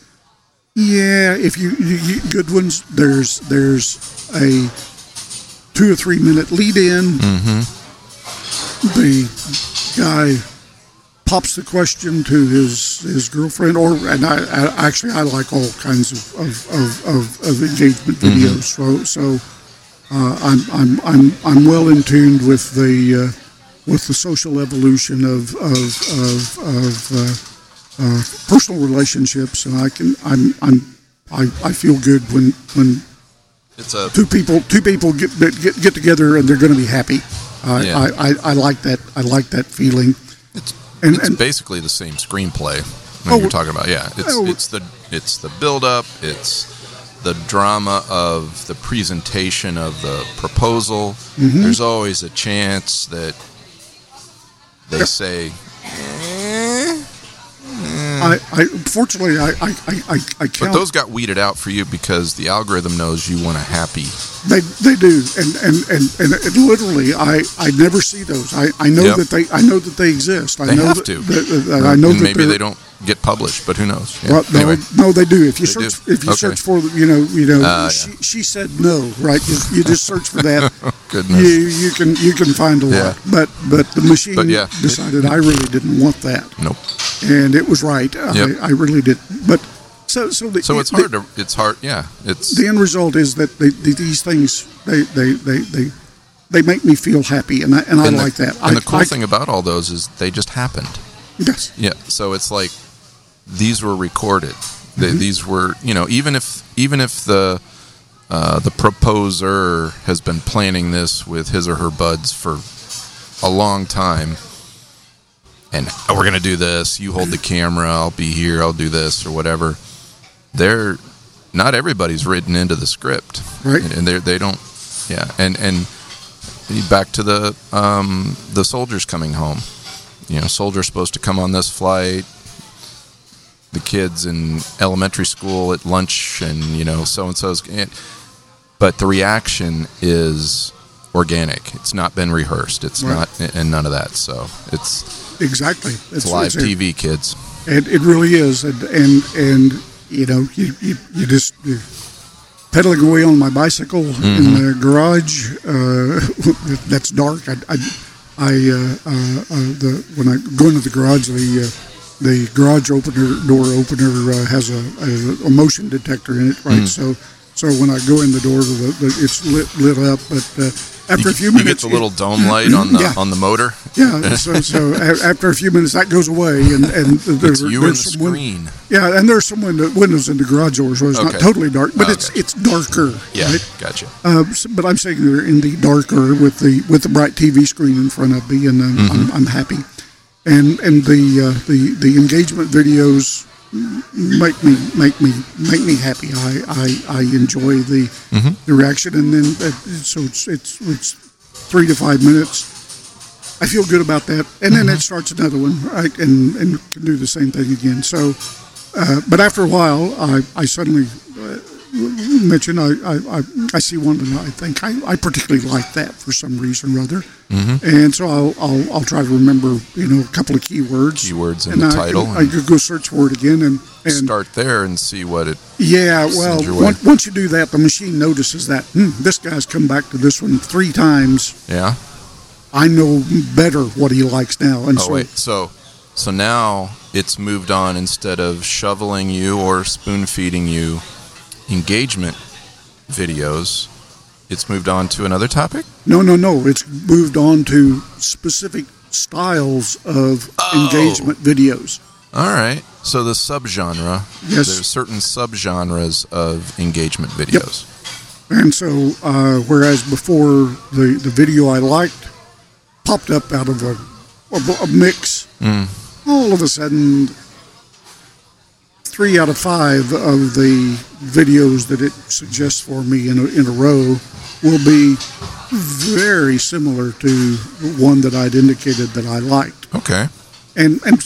yeah, if you, you good ones, there's there's a two or three minute lead in. Mm-hmm. The guy pops the question to his, his girlfriend, or and I, I actually I like all kinds of of, of, of, of engagement videos. Mm-hmm. So so uh, I'm I'm I'm I'm well in tune with the uh, with the social evolution of of of, of uh, uh, personal relationships, and I can I'm I'm I, I feel good when when it's a two people two people get get get together and they're going to be happy. I, yeah. I, I I like that I like that feeling. It's And, it's and, basically the same screenplay when oh, you're talking about, yeah. It's oh, it's the it's the build up. It's the drama of the presentation of the proposal, mm-hmm. there's always a chance that they say... Eh, eh. I, I, fortunately, I, I, I, I count... But those got weeded out for you because the algorithm knows you want a happy... They they do, and and, and, and, and literally, I, I never see those. I, I know yep. that they I know that they exist. I they know have that, to. That, uh, I know and that maybe they don't get published, but who knows? Yeah. Well, no, anyway. no, they do. If you they search, do. if you okay. search for you know, you know, uh, she, yeah. she said no, right? You, you just search for that. Goodness, you you can you can find a yeah. lot. But but the machine but, yeah. decided I really didn't want that. Nope. And it was right. Yep. I, I really did, but. So, so, the, so it's hard. The, to, it's hard. Yeah. It's the end result is that they, they, these things they, they, they, they, they make me feel happy, and I and, and I the, like that. And I, the cool I, thing about all those is they just happened. Yes. Yeah. So it's like these were recorded. Mm-hmm. They, these were you know even if even if the uh, the proposer has been planning this with his or her buds for a long time. And oh, we're gonna do this. You hold the camera. I'll be here. I'll do this or whatever. They're not everybody's written into the script, right? And they they don't, yeah. And and back to the um, the soldiers coming home. You know, soldiers supposed to come on this flight. The kids in elementary school at lunch, and you know, so and so's. But the reaction is organic. It's not been rehearsed. It's right. not, and none of that. So it's exactly it's live T V, kids. And it really is, and and. and You know, you, you, you just you're pedaling away on my bicycle mm-hmm. in the garage. Uh, that's dark. I, I, I uh, uh, uh, the when I go into the garage, the uh, the garage opener door opener uh, has a, a, a motion detector in it, right? Mm-hmm. So so when I go in the door, the, the, it's lit lit up. But uh, after you, a few minutes, you get the little dome light on the yeah. on the motor. Yeah. So so after a few minutes, that goes away, and and there's you there's and some the screen. Win- yeah, and there's some window- windows in the garage door, so it's okay. not totally dark, but okay. it's it's darker. Yeah, right? Gotcha. Uh, but I'm saying they're in the darker with the with the bright T V screen in front of me, and I'm mm-hmm. I'm, I'm happy. And and the uh, the the engagement videos. Make me, make me, make me happy. I, I, I enjoy the, mm-hmm. the reaction, and then uh, so it's, it's it's three to five minutes. I feel good about that, and mm-hmm. then it starts another one, right? And and can do the same thing again. So, uh, but after a while, I, I suddenly uh, mention I, I, I, I see one, and I think I, I particularly like that for some reason or other, mm-hmm. and so I'll, I'll I'll try to remember you know a couple of keywords, keywords in and the I, title. I, I could go search for it again and, and start there and see what it. Yeah, well, once, once you do that, the machine notices that hmm, this guy's come back to this one three times. Yeah, I know better what he likes now. And oh so, wait, so so now it's moved on instead of shoveling you or spoon feeding you. Engagement videos, it's moved on to another topic? No, no, no. It's moved on to specific styles of oh. engagement videos. All right. So the subgenre, yes. there's certain subgenres of engagement videos. Yep. And so, uh, whereas before the, the video I liked popped up out of a, a, a mix, mm. all of a sudden... Three out of five of the videos that it suggests for me in a, in a row will be very similar to one that I'd indicated that I liked. Okay, and and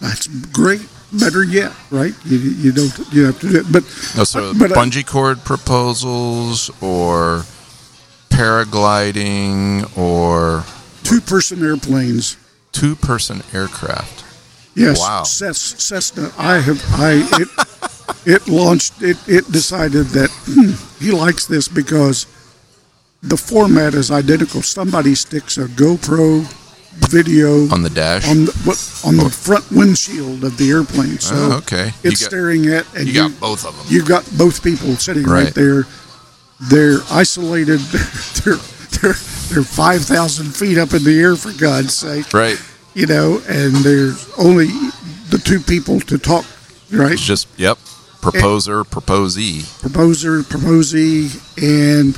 that's great. Better yet, right? You you don't you have to do it. But no, so but, bungee cord proposals or paragliding or two-person airplanes, two-person aircraft. Yes, wow. Ces- Cessna. I have. I it, it launched. It, it decided that hmm, he likes this because the format is identical. Somebody sticks a GoPro video on the dash on the, on the front windshield of the airplane. So oh, okay. it's got, staring at and you, you got both of them. You got both people sitting right, right there. They're isolated. they're they're they're five thousand feet up in the air for God's sake. Right. You know, and there's only the two people to talk, right? It's just, yep, proposer, and, proposee. Proposer, proposee, and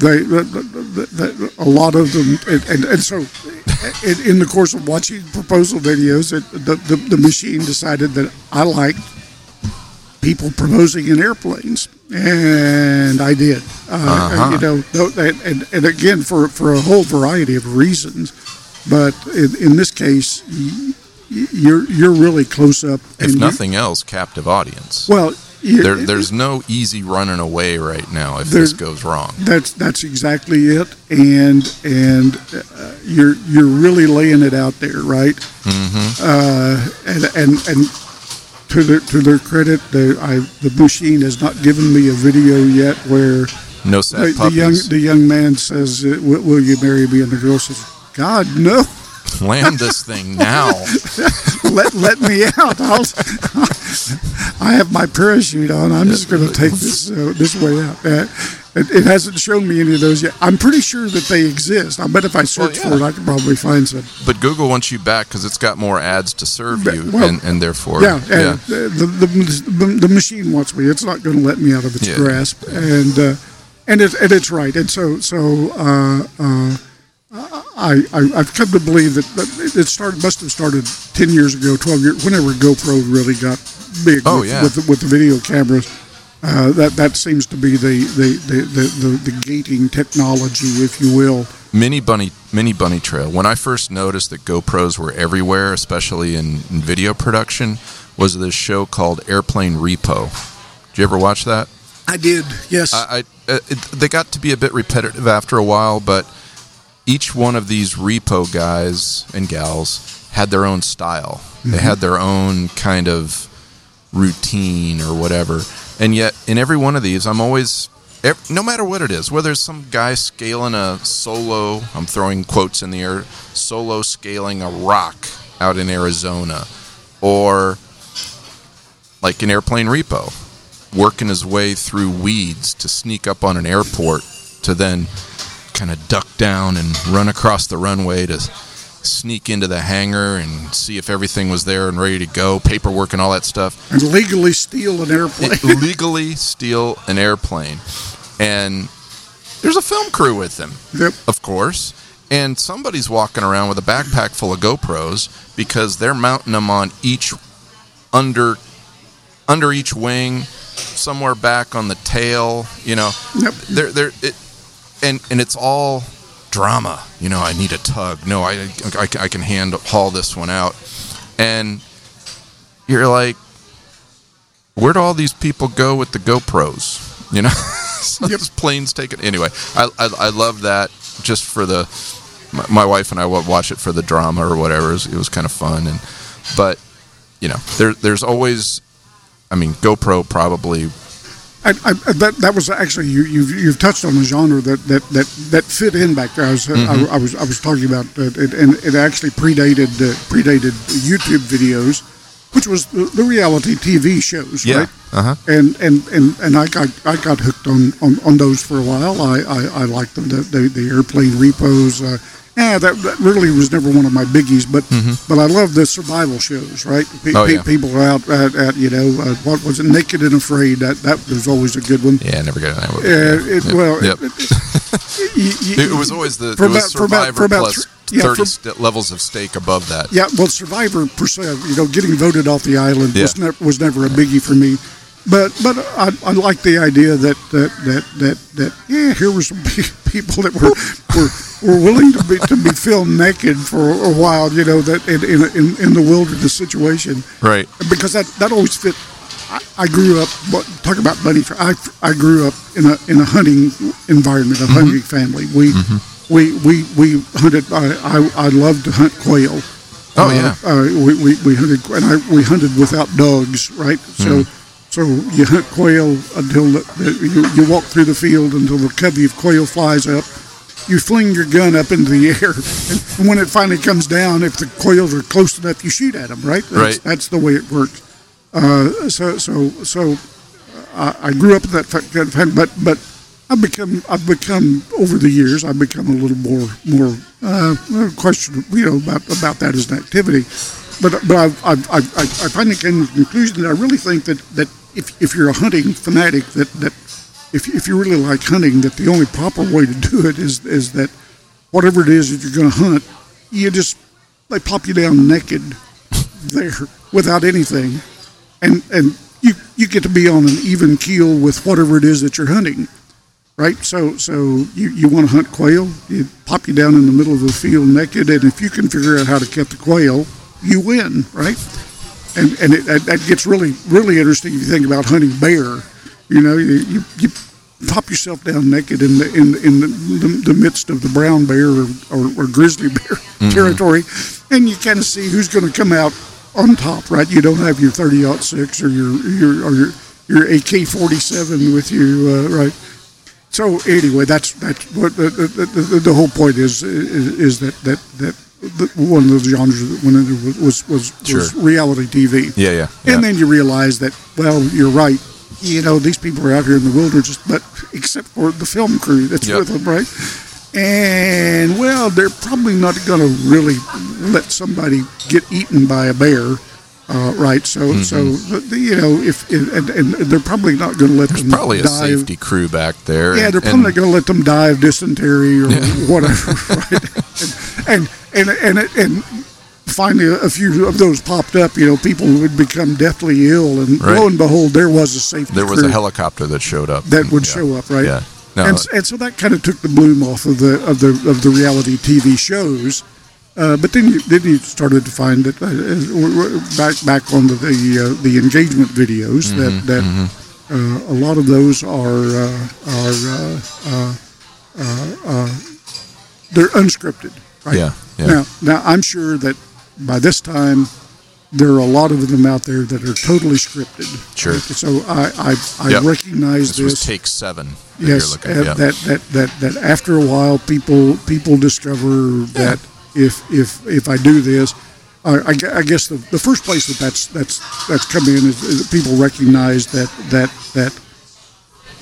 they, the, the, the, a lot of them. And, and, and so in, in the course of watching proposal videos, it, the, the, the machine decided that I liked people proposing in airplanes. And I did. Uh, uh-huh. You know, and, and, and again, for, for a whole variety of reasons. But in, in this case, you're you're really close up. If nothing else, captive audience. Well, there, there's no easy running away right now if there, this goes wrong. That's that's exactly it, and and uh, you're you're really laying it out there, right? Mm-hmm. Uh, and and and to their to their credit, the I, the Machine has not given me a video yet where no sad puppies. The young the young man says, "Will you marry me?" And the girl says, "God, no. Land this thing now. let let me out. I'll, I have my parachute on. I'm just going to take this uh, this way out." Uh, it, it hasn't shown me any of those yet. I'm pretty sure that they exist. I bet if I search well, yeah. for it, I could probably find some. But Google wants you back because it's got more ads to serve you, well, and, and therefore, yeah. And yeah. The, the, the the machine wants me. It's not going to let me out of its yeah. grasp, and uh, and it and it's right. And so so. Uh, uh, I, I, I've come to believe that it started, must have started ten years ago, twelve years, whenever GoPro really got big oh, with, yeah. with, the, with the video cameras. Uh, that that seems to be the the, the, the, the the gating technology, if you will. Mini bunny, mini bunny trail. When I first noticed that GoPros were everywhere, especially in, in video production, was this show called Airplane Repo. Did you ever watch that? I did, yes. I, I it, they got to be a bit repetitive after a while, but each one of these repo guys and gals had their own style. Mm-hmm. They had their own kind of routine or whatever. And yet, in every one of these, I'm always, no matter what it is, whether it's some guy scaling a solo, I'm throwing quotes in the air, solo scaling a rock out in Arizona, or like an Airplane Repo, working his way through weeds to sneak up on an airport to then kind of duck down and run across the runway to sneak into the hangar and see if everything was there and ready to go, paperwork and all that stuff. And legally steal an airplane. It, legally steal an airplane. And there's a film crew with them, yep. of course. And somebody's walking around with a backpack full of GoPros because they're mounting them on each, under, under each wing, somewhere back on the tail, you know. Yep. They're, they're, it, And and it's all drama. You know, I need a tug. No, I, I, I can hand haul this one out. And you're like, where'd all these people go with the GoPros? You know? So yep. This plane's taken. Anyway, I, I I love that just for the, my, my wife and I would watch it for the drama or whatever. It was, it was kind of fun. And But, you know, there there's always, I mean, GoPro probably... I, I, that that was actually you, you've you've touched on a genre that, that, that, that fit in back there. I was mm-hmm. I, I was I was talking about it, and it actually predated uh, predated YouTube videos, which was the, the reality T V shows, yeah. right? Uh-huh. And and and and I got I got hooked on, on, on those for a while. I, I, I liked them. The, the, the Airplane Repos. Uh, Yeah, that, that really was never one of my biggies, but mm-hmm. but I love the survival shows, right? Pe- oh, yeah. People are out at, at you know, uh, what was it, Naked and Afraid? That that was always a good one. Yeah, I never got that one. Yeah, it, yep. Well, yep. It, it, it, it was always the for it was about, Survivor for about, for about plus tr- yeah, thirty for, st- levels of stake above that. Yeah, well, Survivor per se, you know, getting voted off the island yeah. was, ne- was never a biggie for me. But but I, I like the idea that that, that that that yeah here were some people that were were, were willing to be to be filmed naked for a while, you know, that in in, in the wilderness situation, right? Because that, that always fit. I, I grew up talk about bunny. I I grew up in a in a hunting environment, a mm-hmm. hunting family. We mm-hmm. we we we hunted. I I, I loved to hunt quail. Oh uh, yeah. Uh, we, we we hunted and I, we hunted without dogs, right? So. Mm. So you hunt quail until the, you, you walk through the field until the covey of quail flies up. You fling your gun up into the air, and when it finally comes down, if the quails are close enough, you shoot at them. Right? That's, right. That's the way it works. Uh, so so so, I, I grew up in that fact, but but I've become I've become over the years I've become a little more more uh, questionable, you know, about about that as an activity. But but I I I I finally came to the conclusion that I really think that, that if if you're a hunting fanatic that, that if if you really like hunting that the only proper way to do it is is that whatever it is that you're going to hunt, you just they pop you down naked there without anything, and and you you get to be on an even keel with whatever it is that you're hunting, right? So so you, you want to hunt quail, you pop you down in the middle of the field naked, and if you can figure out how to catch the quail, you win, right? And and it, that gets really really interesting if you think about hunting bear. You know, you you, you pop yourself down naked in the in in the, the, the midst of the brown bear or, or, or grizzly bear mm-hmm. territory, and you kind of see who's going to come out on top, right? You don't have your thirty aught six or your your or your, your A K forty-seven with you, uh, right? So anyway, that's that's what the the, the, the whole point is, is is that that that one of those genres that went into was was, was, sure. was reality T V. Yeah, yeah, yeah. And then you realize that, well, you're right. You know, these people are out here in the wilderness, but except for the film crew that's yep. with them, right? And, well, they're probably not going to really let somebody get eaten by a bear, uh, right? So, mm-hmm. so you know, if, if and, and they're probably not going to let There's them probably die. Probably a safety of, crew back there. Yeah, they're and, probably not going to let them die of dysentery or yeah. whatever, right? And, and, and, and, and, and finally, a few of those popped up. You know, people would become deathly ill, and right. lo and behold, there was a safety. There was crew a helicopter that showed up. That would yeah. show up, right? Yeah. No, and, and so that kind of took the bloom off of the of the of the reality T V shows. Uh, but then you then you started to find that uh, back back on the the, uh, the engagement videos mm-hmm, that that mm-hmm. uh, a lot of those are uh, are uh, uh, uh, uh, they're unscripted. Right? Yeah, yeah. Now now I'm sure that. By this time, there are a lot of them out there that are totally scripted. Sure. So I I, I yep. recognize this. This was take seven. That yes. You're looking at, yeah. That that that that after a while, people people discover yeah. that if if if I do this, I, I, I guess the, the first place that that's that's that's come in is, is that people recognize that that that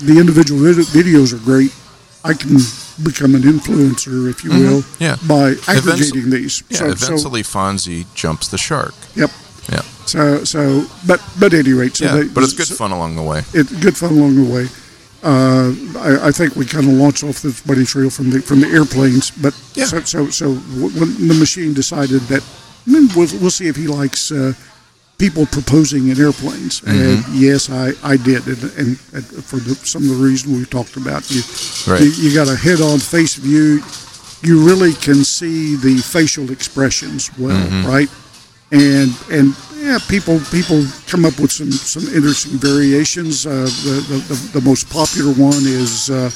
the individual videos are great. I can become an influencer, if you will, mm-hmm. yeah. by aggregating Eventu- these. Yeah, so, eventually so, Fonzie jumps the shark. Yep. Yeah. So, so, but, but at any rate, so yeah, they, but it's good so, fun along the way. It's good fun along the way. Uh, I, I think we kind of launched off this bunny trail from the from the airplanes, but yeah. so, so, so when the machine decided that we'll, we'll see if he likes uh, people proposing in airplanes, mm-hmm. and yes, I, I did, and, and, and for the, some of the reason we talked about, you, right. you you got a head-on face view, you really can see the facial expressions well, mm-hmm. right? And and yeah, people people come up with some, some interesting variations. Uh, the, the, the the most popular one is uh,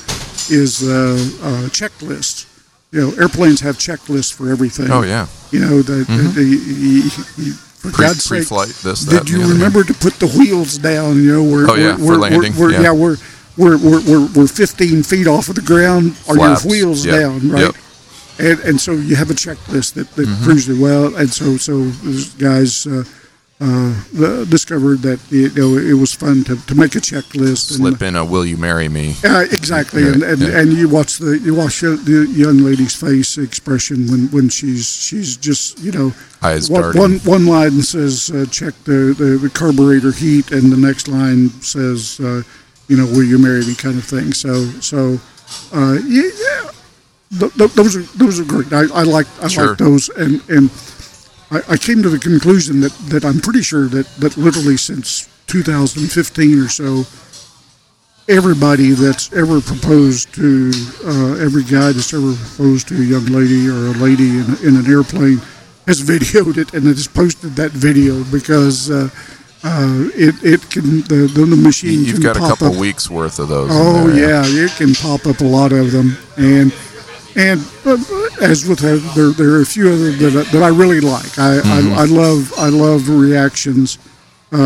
is uh, uh, checklists. You know, airplanes have checklists for everything. Oh yeah, you know the mm-hmm. the. the, the you, For Pre, God's sake, this, that, did you remember thing. To put the wheels down? You know, we're, oh, yeah, we're, we're landing. We're, yeah. yeah, we're we're we're we're fifteen feet off of the ground. Are Flaps. your wheels yep. down, right? Yep. And and so you have a checklist that that mm-hmm. proves it well. And so so those guys uh, uh, discovered that you know it was fun to, to make a checklist. Slip and, in a "Will you marry me?" Uh, exactly, yeah, and and, yeah. and you watch the you watch the young lady's face expression when, when she's she's just you know. One, one, one line says, uh, check the, the, the carburetor heat, and the next line says, uh, you know, will you marry me, kind of thing. So, so uh, yeah, yeah. Th- th- those are those are great. I, I like I sure. like those. And, and I, I came to the conclusion that, that I'm pretty sure that, that literally since two thousand fifteen or so, everybody that's ever proposed to, uh, every guy that's ever proposed to a young lady or a lady in, in an airplane has videoed it and has posted that video because uh, uh, it it can the the machine. You've can got pop a couple up. weeks worth of those. Oh in there, yeah, yeah, it can pop up a lot of them, and and uh, as with uh, there there are a few other that I, that I really like. I, mm-hmm. I I love I love reactions, uh,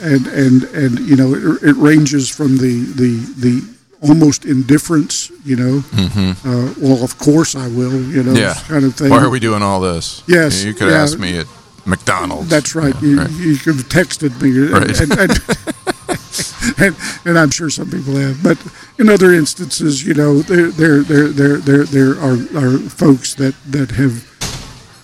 and and and you know it, it ranges from the the the. almost indifference, you know. Mm-hmm. Uh, well, of course I will, you know, yeah. kind of thing. Why are we doing all this? Yes. You could yeah. ask me at McDonald's. That's right. Yeah, you, right. you could have texted me. Right. And, and, and, and I'm sure some people have. But in other instances, you know, there there there there there, there are, are folks that, that have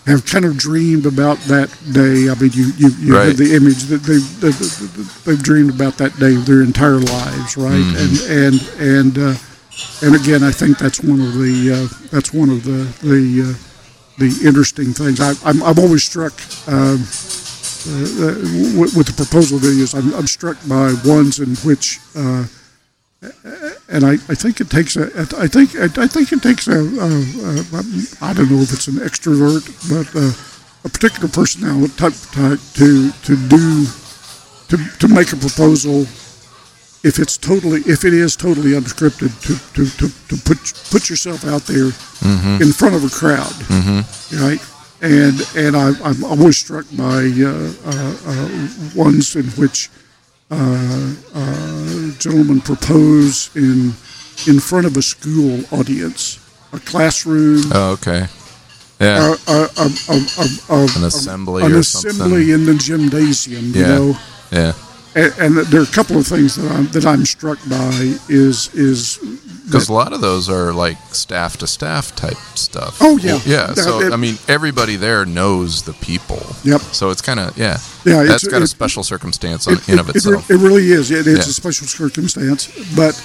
have kind of dreamed about that day. I mean, you, you, you right. have the image that they've, they've, they've dreamed about that day their entire lives, right? Mm-hmm. And and and uh, and again, I think that's one of the uh, that's one of the the, uh, the interesting things. I, I'm I'm always struck. Uh, uh, with the proposal videos, I'm, I'm struck by ones in which, uh, and I, I think it takes a, I think I think it takes a, a, a I don't know if it's an extrovert, but uh, a particular personality type, type to to do to to make a proposal. If it's totally, if it is totally unscripted, to to, to, to put put yourself out there mm-hmm. in front of a crowd, mm-hmm. right? And and I, I'm always struck by uh, uh, uh, ones in which uh, uh, gentlemen propose in in front of a school audience, a classroom. Oh, okay. Yeah. A, a, a, a, a, an assembly, a, an or assembly something. In the gymnasium. Yeah. You know? Yeah. And there are a couple of things that I'm that I'm struck by is is because a lot of those are like staff to staff type stuff. Oh yeah, yeah. So it, I mean, everybody there knows the people. Yep. So it's kind of yeah, yeah. That's got it, a special circumstance it, in it, of itself. It really is. It, it's yeah. a special circumstance. But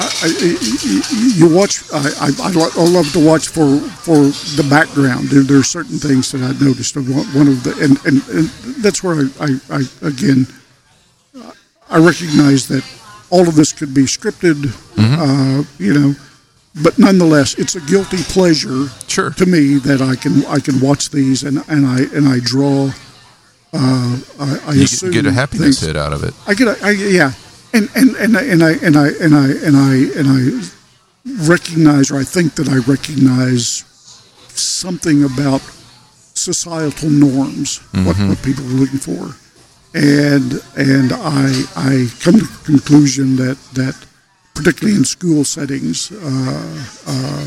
I, I, you watch. I, I I love to watch for for the background. There, there are certain things that I noticed. One of the and and, and that's where I, I, I again. I recognize that all of this could be scripted, mm-hmm. uh, you know, but nonetheless, it's a guilty pleasure sure. to me that I can I can watch these and, and I and I draw. Uh, I, I you assume get a happiness hit out of it. I get a I, yeah, and and and I and I and I and I and I and I recognize or I think that I recognize something about societal norms, mm-hmm. what, what people are looking for. And and I I come to the conclusion that, that particularly in school settings, uh, uh,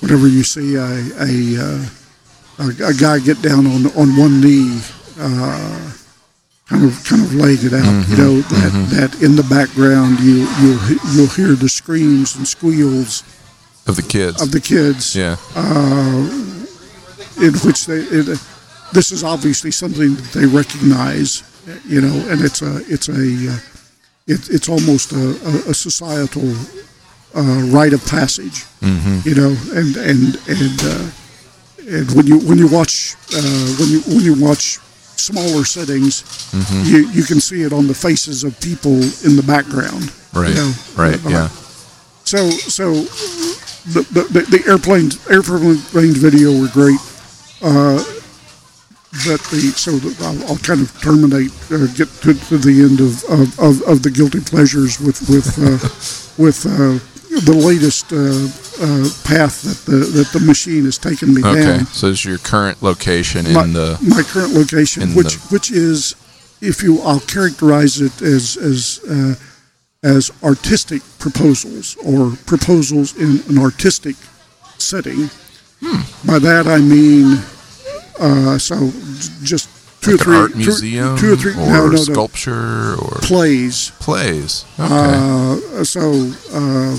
whenever you see a a, uh, a guy get down on, on one knee, uh, kind of kind of laying it out, mm-hmm, you know that, mm-hmm. that in the background you you'll, you'll hear the screams and squeals of the kids of the kids, yeah, uh, in which they it, this is obviously something that they recognize. You know, and it's a, it's a, uh, it, it's almost a, a, a societal uh, rite of passage. Mm-hmm. You know, and and and uh, and when you when you watch uh, when you when you watch smaller settings, mm-hmm. you you can see it on the faces of people in the background. Right. You know? Right. Uh, yeah. So so the the, the airplanes airplanes video were great. Uh, But the so that I'll, I'll kind of terminate or get to, to the end of, of, of, of the guilty pleasures with with uh, with uh, the latest uh, uh, path that the that the machine has taken me okay. down. Okay, so it's your current location in my, the my current location, which the... which is if you I'll characterize it as as uh, as artistic proposals or proposals in an artistic setting. Hmm. By that I mean. Uh, so, just two like or three, an art museum, two, two or three, or no, no, no, sculpture, or plays, plays. Okay. Uh, so, uh,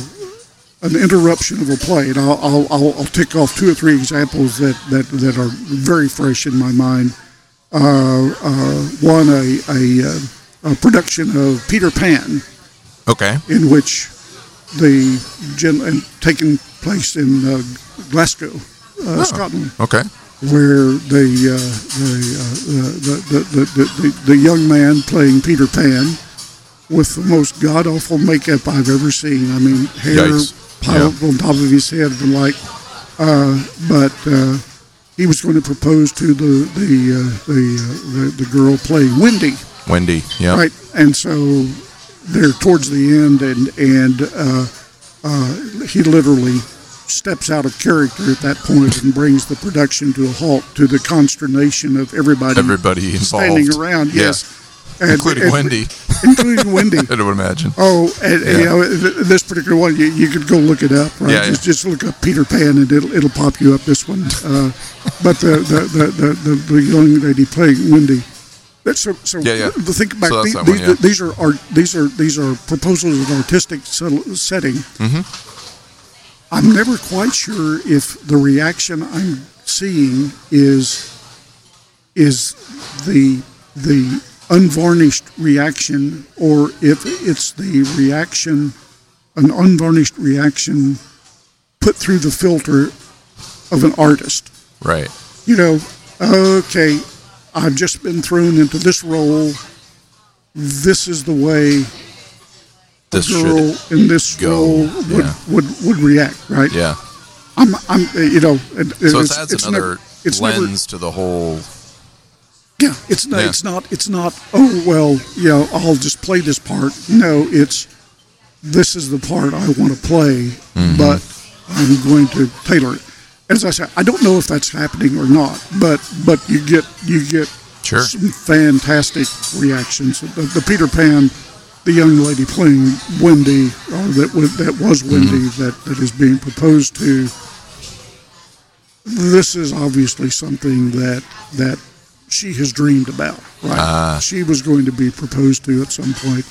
an interruption of a play, and I'll, I'll, I'll, I'll tick off two or three examples that, that, that are very fresh in my mind. Uh, uh, one, a, a, a production of Peter Pan. Okay. In which the gen- and taking place in uh, Glasgow, uh, oh, Scotland. Okay. Where the, uh, the, uh, the, the, the, the the young man playing Peter Pan with the most god-awful makeup I've ever seen. I mean, hair Yikes. piled yeah. on top of his head and like, uh, but uh, he was going to propose to the the uh, the, uh, the the girl playing Wendy. Wendy, yeah. Right, and so they're towards the end, and and uh, uh, he literally. steps out of character at that point and brings the production to a halt, to the consternation of everybody, everybody involved. standing around. Yeah. Yes, and, including and, Wendy, including Wendy. I would imagine. Oh, and, yeah. you know, this particular one, you, you could go look it up. Right? Yeah, just, yeah. just look up Peter Pan, and it'll it'll pop you up. This one, uh, but the the, the the the young lady playing Wendy. That's so. so yeah, yeah. Think back. So these, these, yeah. these are art, these are these are proposals of artistic setting. Mm-hmm. I'm never quite sure if the reaction I'm seeing is is the the unvarnished reaction, or if it's the reaction, an unvarnished reaction put through the filter of an artist. Right. You know, okay, I've just been thrown into this role. This is the way the girl in this go. role would, yeah. would, would would react, right? Yeah. I'm, I'm, you know. It, so it adds it's another never, it's lens never, to the whole. Yeah, it's not. Yeah. It's not. It's not. Oh well, you know, I'll just play this part. No, it's. This is the part I want to play, mm-hmm. but I'm going to tailor it. As I said, I don't know if that's happening or not, but but you get you get sure. some fantastic reactions. The, the Peter Pan, the young lady playing Wendy, or that was, that was Wendy, mm-hmm. that, that is being proposed to. This is obviously something that that she has dreamed about. Right, uh. she was going to be proposed to at some point.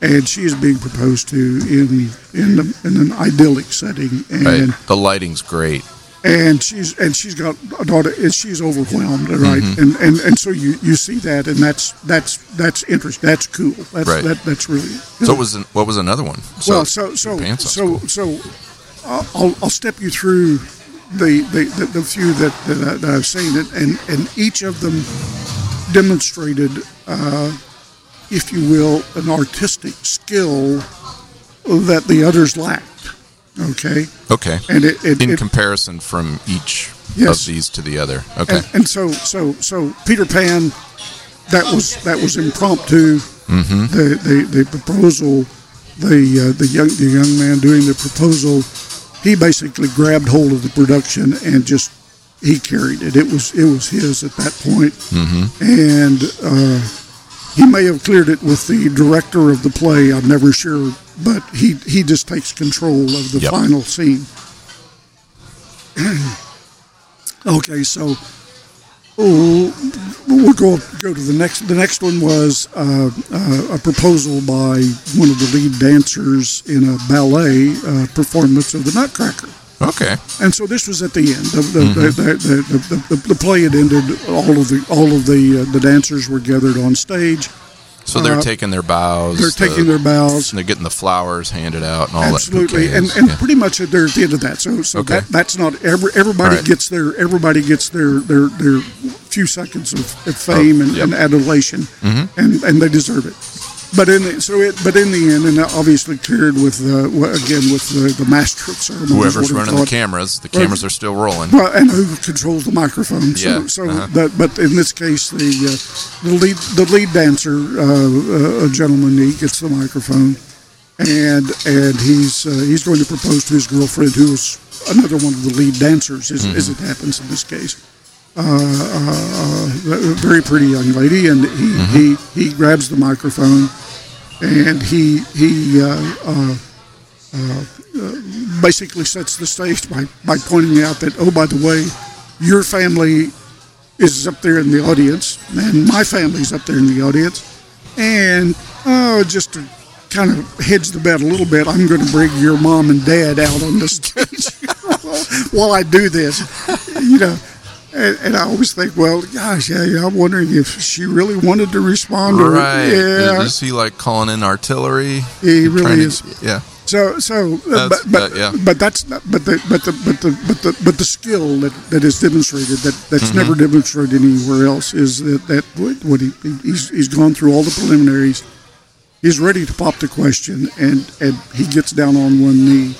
And she is being proposed to in in, a, in an idyllic setting, and right. the lighting's great. And she's and she's got a daughter, and she's overwhelmed, right? Mm-hmm. And, and and so you, you see that, and that's that's that's interesting. That's cool. That's right. that, that's really. Cool. So it was an, what was another one? So, well, so so so cool. so I'll I'll step you through the the, the, the few that, that, that I've seen, and and each of them demonstrated. Uh, if you will, an artistic skill that the others lacked, okay? Okay. And it, it, In it, comparison from each yes. of these to the other. Okay. And, and so so, so Peter Pan, that was that was impromptu. Mm-hmm. The, the, the proposal, the, uh, the, young, the young man doing the proposal, he basically grabbed hold of the production and just, he carried it. It was, it was his at that point. Mm-hmm. And... Uh, He may have cleared it with the director of the play, I'm never sure, but he, he just takes control of the yep. final scene. Okay, so oh, we'll go go to the next. The next one was uh, uh, a proposal by one of the lead dancers in a ballet uh, performance of the Nutcracker. Okay. And so this was at the end. The, the, mm-hmm. the, the, the, the, the play had ended. All of the all of the uh, the dancers were gathered on stage. So they're uh, taking their bows. They're taking the, their bows. And they're getting the flowers handed out and all Absolutely. that. Absolutely. And and yeah. pretty much they're at the end of that. So so okay. that, that's not every, everybody right. gets their everybody gets their their, their few seconds of, of fame oh, and, yep. and adulation, mm-hmm. and, and they deserve it. But in the, so it but in the end, and obviously cleared with uh, again with the, the master of ceremonies. Whoever's running thought. the cameras, the cameras well, are still rolling. Well, and who controls the microphone? Yeah. So, so uh-huh. but but in this case, the uh, the lead the lead dancer, uh, uh, a gentleman, he gets the microphone, and and he's uh, he's going to propose to his girlfriend, who's another one of the lead dancers, as, mm-hmm. as it happens in this case. Uh, uh, uh, a very pretty young lady, and he, mm-hmm. he, he grabs the microphone, and he he uh, uh, uh, uh, basically sets the stage by, by pointing out that, oh, by the way, your family is up there in the audience, and my family's up there in the audience, and uh, just to kind of hedge the bet a little bit, I'm going to bring your mom and dad out on the stage while, while I do this, you know. And, and I always think, well, gosh, yeah, yeah, I'm wondering if she really wanted to respond. Or, right. Yeah. Is he like calling in artillery? He really is. To, yeah. So, so, that's, but, but, uh, yeah. but that's, not, but the, but the, but the, but the, but the skill that, that is demonstrated that, that's mm-hmm. never demonstrated anywhere else is that, that what he, he's, he's gone through all the preliminaries. He's ready to pop the question, and, and he gets down on one knee.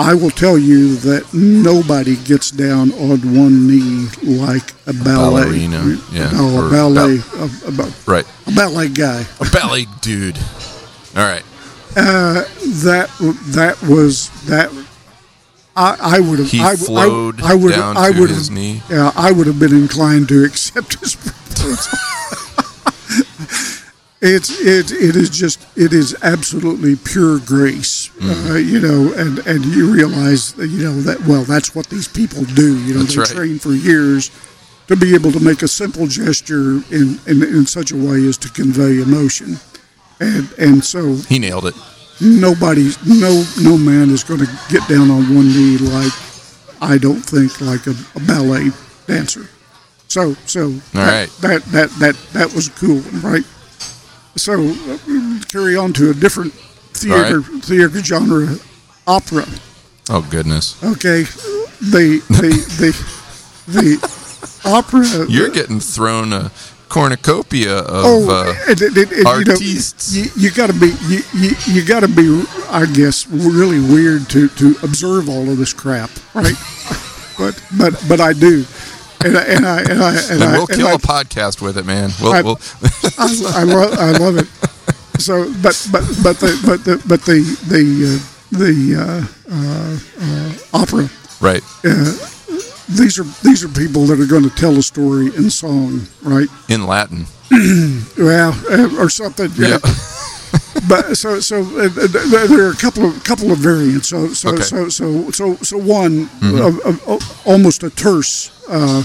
I will tell you that nobody gets down on one knee like a ballet. Ballerina, yeah. No, a ballet, ba- a, a, a, right? A ballet guy, a ballet dude. All right. Uh, that that was that. I would have. I would. I would. I would have. Yeah, I would have been inclined to accept his proposal. It's it it is just it is absolutely pure grace, mm. uh, you know, and, and you realize that, you know that well that's what these people do, you know that's they right. train for years to be able to make a simple gesture in, in, in such a way as to convey emotion, and and so he nailed it. Nobody, no no man is going to get down on one knee like I don't think like a, a ballet dancer. So so all that, right that that that that was cool, right? So, carry on to a different theater right. theater genre, opera. Oh goodness. Okay, the the the the opera. You're getting thrown a cornucopia of oh, uh, and, and, and, artistes. You know, you, you got to be, you, you, you got to be, I guess, really weird to, to observe all of this crap, right? but but but I do. And I, and I, and I, and and we'll I, and kill I, a podcast with it, man. We'll, I, we'll. I, I, love, I love it. So, but but but the but the but the the uh, the uh, uh, uh, opera, right? Uh, these are these are people that are going to tell a story in song, right? In Latin, well, uh, or something. Yeah. Uh, but so so uh, there are a couple of couple of variants. So so okay. so so so so one mm-hmm. uh, uh, almost a terse. Uh,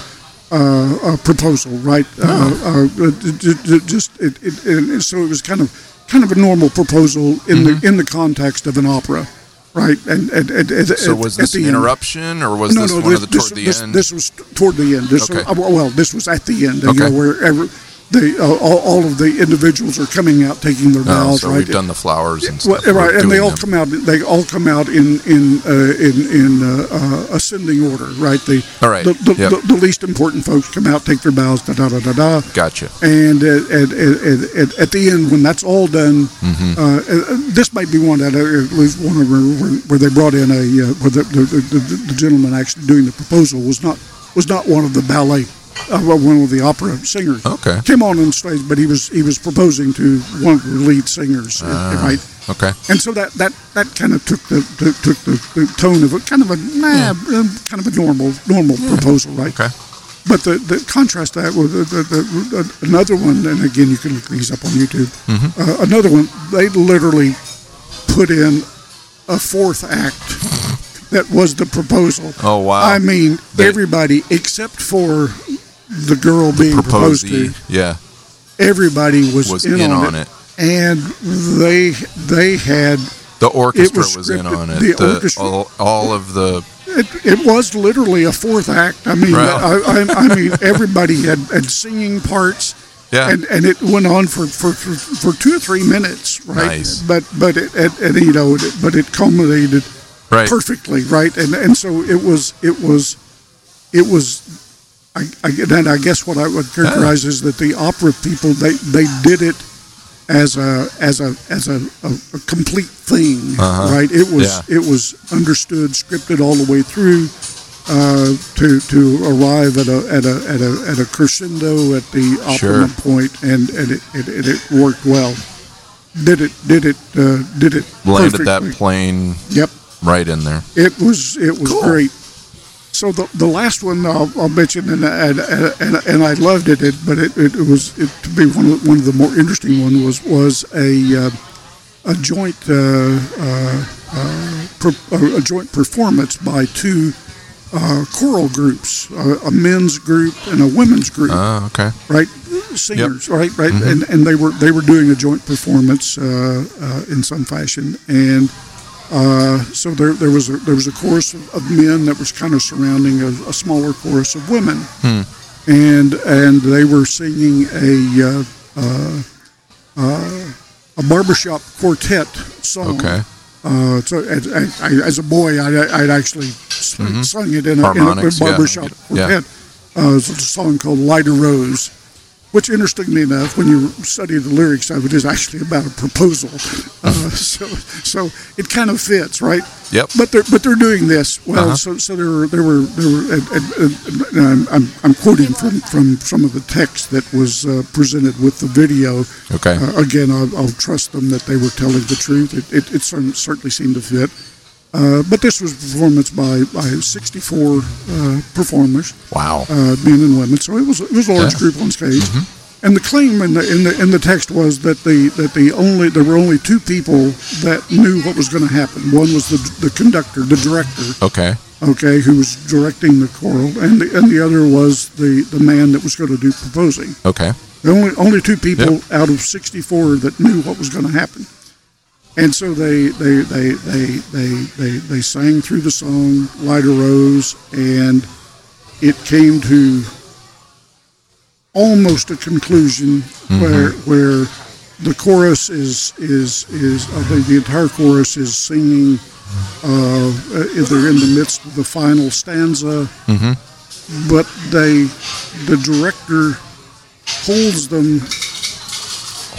uh, uh, proposal, right? Oh. Uh, uh, d- d- d- just it, it, it, so it was kind of kind of a normal proposal in mm-hmm. the in the context of an opera, right? And, and, and, and so was this an interruption, end. or was no, this no, one this, of the toward this, the this, end? This was toward the end. This okay. was, well, this was at the end, okay. you know, where every, the uh, all, all of the individuals are coming out, taking their vows, oh, so right? We've done the flowers and stuff, well, right? And they all them. come out. They all come out in in uh, in, in uh, uh, ascending order, right? The all right. The, the, yep. the, the least important folks come out, take their vows, da da da da da. Gotcha. And at, at, at, at, at the end, when that's all done, mm-hmm. uh, this might be one that at least one of them where, where they brought in a uh, where the, the, the, the, the gentleman actually doing the proposal was not was not one of the ballet. Uh, well, one of the opera singers okay. came on on stage, but he was he was proposing to one of the lead singers, uh, right? Okay. And so that, that, that kind of took the took, took the, the tone of a kind of a nah, yeah. um, kind of a normal normal yeah. proposal, right? Okay. But the, the contrast to that was the, the, the, another one, and again you can look these up on YouTube. Mm-hmm. Uh, another one, they literally put in a fourth act that was the proposal. Oh wow! I mean they, everybody except for. The girl the being proposed to, yeah. Everybody was, was in, in on, on it. it, and they they had the orchestra was, was in on it. The the, orchestra, all, all of the it, it was literally a fourth act. I mean, wow. I, I, I mean, everybody had, had singing parts, yeah, and, and it went on for, for, for, for two or three minutes, right? Nice. But but it and, and, you know, but it culminated right. perfectly, right? And and so it was it was it was. I, I, and I guess what I would characterize oh. is that the opera people they, they did it as a as a as a, a, a complete thing, uh-huh. right? It was yeah. it was understood, scripted all the way through uh, to to arrive at a at a at a at a crescendo at the optimum sure. point, and and it, it it worked well. Did it did it uh, did it landed that plane? Yep, right in there. It was it was cool. great. So the the last one I'll, I'll mention, and and, and and I loved it, but it, it was it, to be one of, one of the more interesting ones was was a uh, a joint uh, uh, uh, per, a joint performance by two uh, choral groups, uh, a men's group and a women's group. Oh, uh, okay. Right, singers. Yep. Right, right, mm-hmm. and and they were they were doing a joint performance uh, uh, in some fashion, and. Uh, so there, there was a, there was a chorus of, of men that was kind of surrounding a, a smaller chorus of women, hmm. and and they were singing a uh, uh, uh, a barbershop quartet song. Okay. Uh, so as, as a boy, I I'd actually mm-hmm. sung it in a, in a barbershop yeah. quartet. Yeah. Uh, it's a song called "Lighter Rose." Which, interestingly enough, when you study the lyrics of it, is actually about a proposal. Uh, so, so it kind of fits, right? Yep. But they're but they're doing this well. Uh-huh. So, so there were there were there were. And, and, and I'm, I'm I'm quoting from, from some of the text that was uh, presented with the video. Okay. Uh, again, I'll, I'll trust them that they were telling the truth. It it, it certainly seemed to fit. Uh, but this was a performance by, by sixty-four uh, performers. Wow, uh, men and women. So it was it was a large yeah. group on stage, mm-hmm. and the claim in the in the in the text was that the that the only there were only two people that knew what was going to happen. One was the the conductor, the director. Okay. Okay, who was directing the choral, and the and the other was the, the man that was going to do proposing. Okay. The only only two people yep. out of sixty-four that knew what was going to happen. And so they they, they they they they they sang through the song "Lighter Rose," and it came to almost a conclusion mm-hmm. where where the chorus is is is I think the entire chorus is singing. Uh, they're in the midst of the final stanza, mm-hmm. but they the director holds them.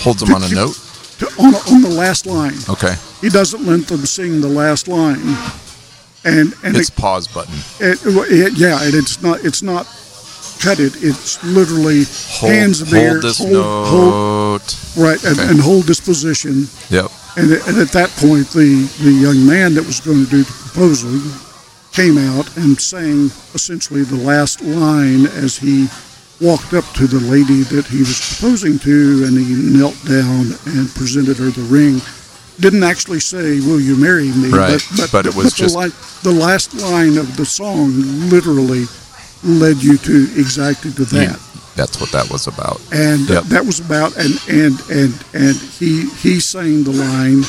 Holds them on a note? To, on, on the last line. Okay. He doesn't let them sing the last line. And, and it's it, pause button. It, it, yeah, and it's not it's not cut it. It's literally hold, hands in the air. Hold this hold, note. Hold, right, okay. and, and hold this position. Yep. And, and at that point, the, the young man that was going to do the proposal came out and sang essentially the last line as he walked up to the lady that he was proposing to, and he knelt down and presented her the ring. Didn't actually say, "Will you marry me?" Right. But, but, but it was but just the, li- the last line of the song literally led you to exactly to that. Yeah, that's what that was about. And yep. that was about and and and and he he sang the line.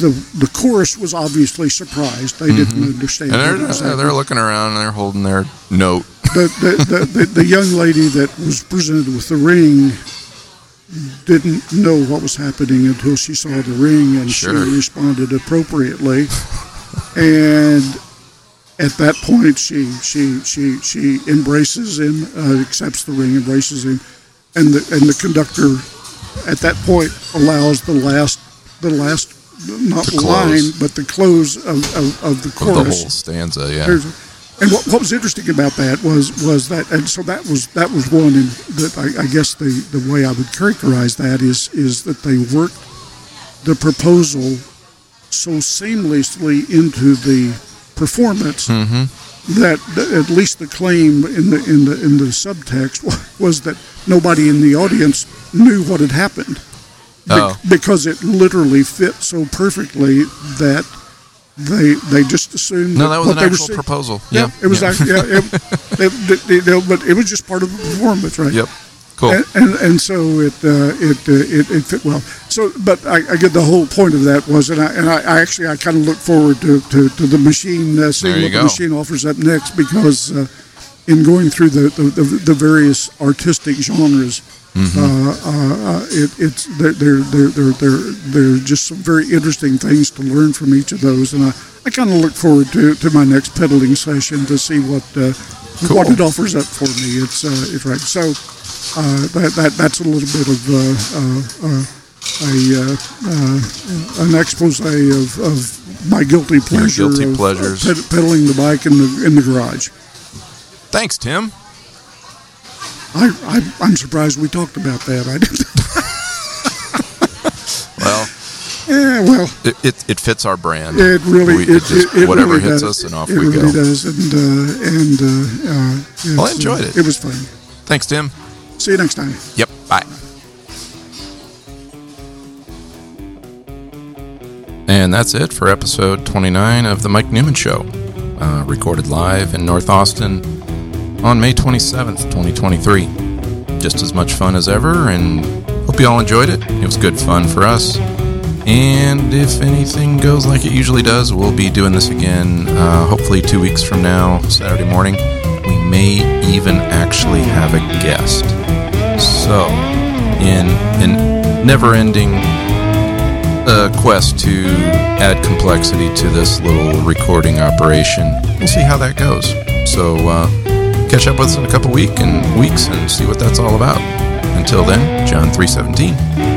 The the chorus was obviously surprised. They didn't mm-hmm. understand. And they're, just, they're looking around and they're holding their note. The the, the, the the young lady that was presented with the ring didn't know what was happening until she saw the ring, and sure. she responded appropriately. And at that point, she she she she embraces him, uh, accepts the ring, embraces him, and the and the conductor at that point allows the last the last not the line but the close of, of, of the chorus, well, the whole stanza, yeah. There's, and what, what was interesting about that was, was that, and so that was that was one in, that I, I guess the, the way I would characterize that is is that they worked the proposal so seamlessly into the performance mm-hmm. that at least the claim in the in the in the subtext was that nobody in the audience knew what had happened oh. be, because it literally fit so perfectly that. They they just assumed. No, that, that was an actual proposal. Yeah, yeah, it was. Yeah. Like, yeah, it, it, it, it, but it was just part of the performance, right? Yep. Cool. And and, and so it uh, it, uh, it it fit well. So, but I, I get the whole point of that was, and I and I, I actually I kind of look forward to to, to the machine uh, seeing what go. The machine offers up next, because uh, in going through the the, the, the various artistic genres, mm-hmm. uh, uh, it, it's there there there there there are just some very interesting things to learn from each of those, and I, I kind of look forward to, to my next peddling session to see what uh, cool. what it offers up for me. It's uh, it's right. So uh, that that that's a little bit of uh, uh, uh, a uh, uh, an expose of, of my guilty pleasure. Your guilty of, pleasures. Of peddling the bike in the in the garage. Thanks, Tim. I, I, I'm surprised we talked about that. I didn't. well, yeah, well, it, it it fits our brand. It really, we, it, it, just, it whatever really hits does. Us, and off it we really go. It does, and uh, and uh, uh, well, I enjoyed uh, it. It was fun. Thanks, Tim. See you next time. Yep. Bye. And that's it for episode twenty-nine of the Mike Newman Show, uh, recorded live in North Austin. On May twenty-seventh, twenty twenty-three. Just as much fun as ever, and hope you all enjoyed it. It was good fun for us. And if anything goes like it usually does, we'll be doing this again, uh, hopefully two weeks from now, Saturday morning. We may even actually have a guest. So, in an never-ending uh, quest to add complexity to this little recording operation, we'll see how that goes. So, uh... catch up with us in a couple week and weeks and see what that's all about. Until then, John three seventeen.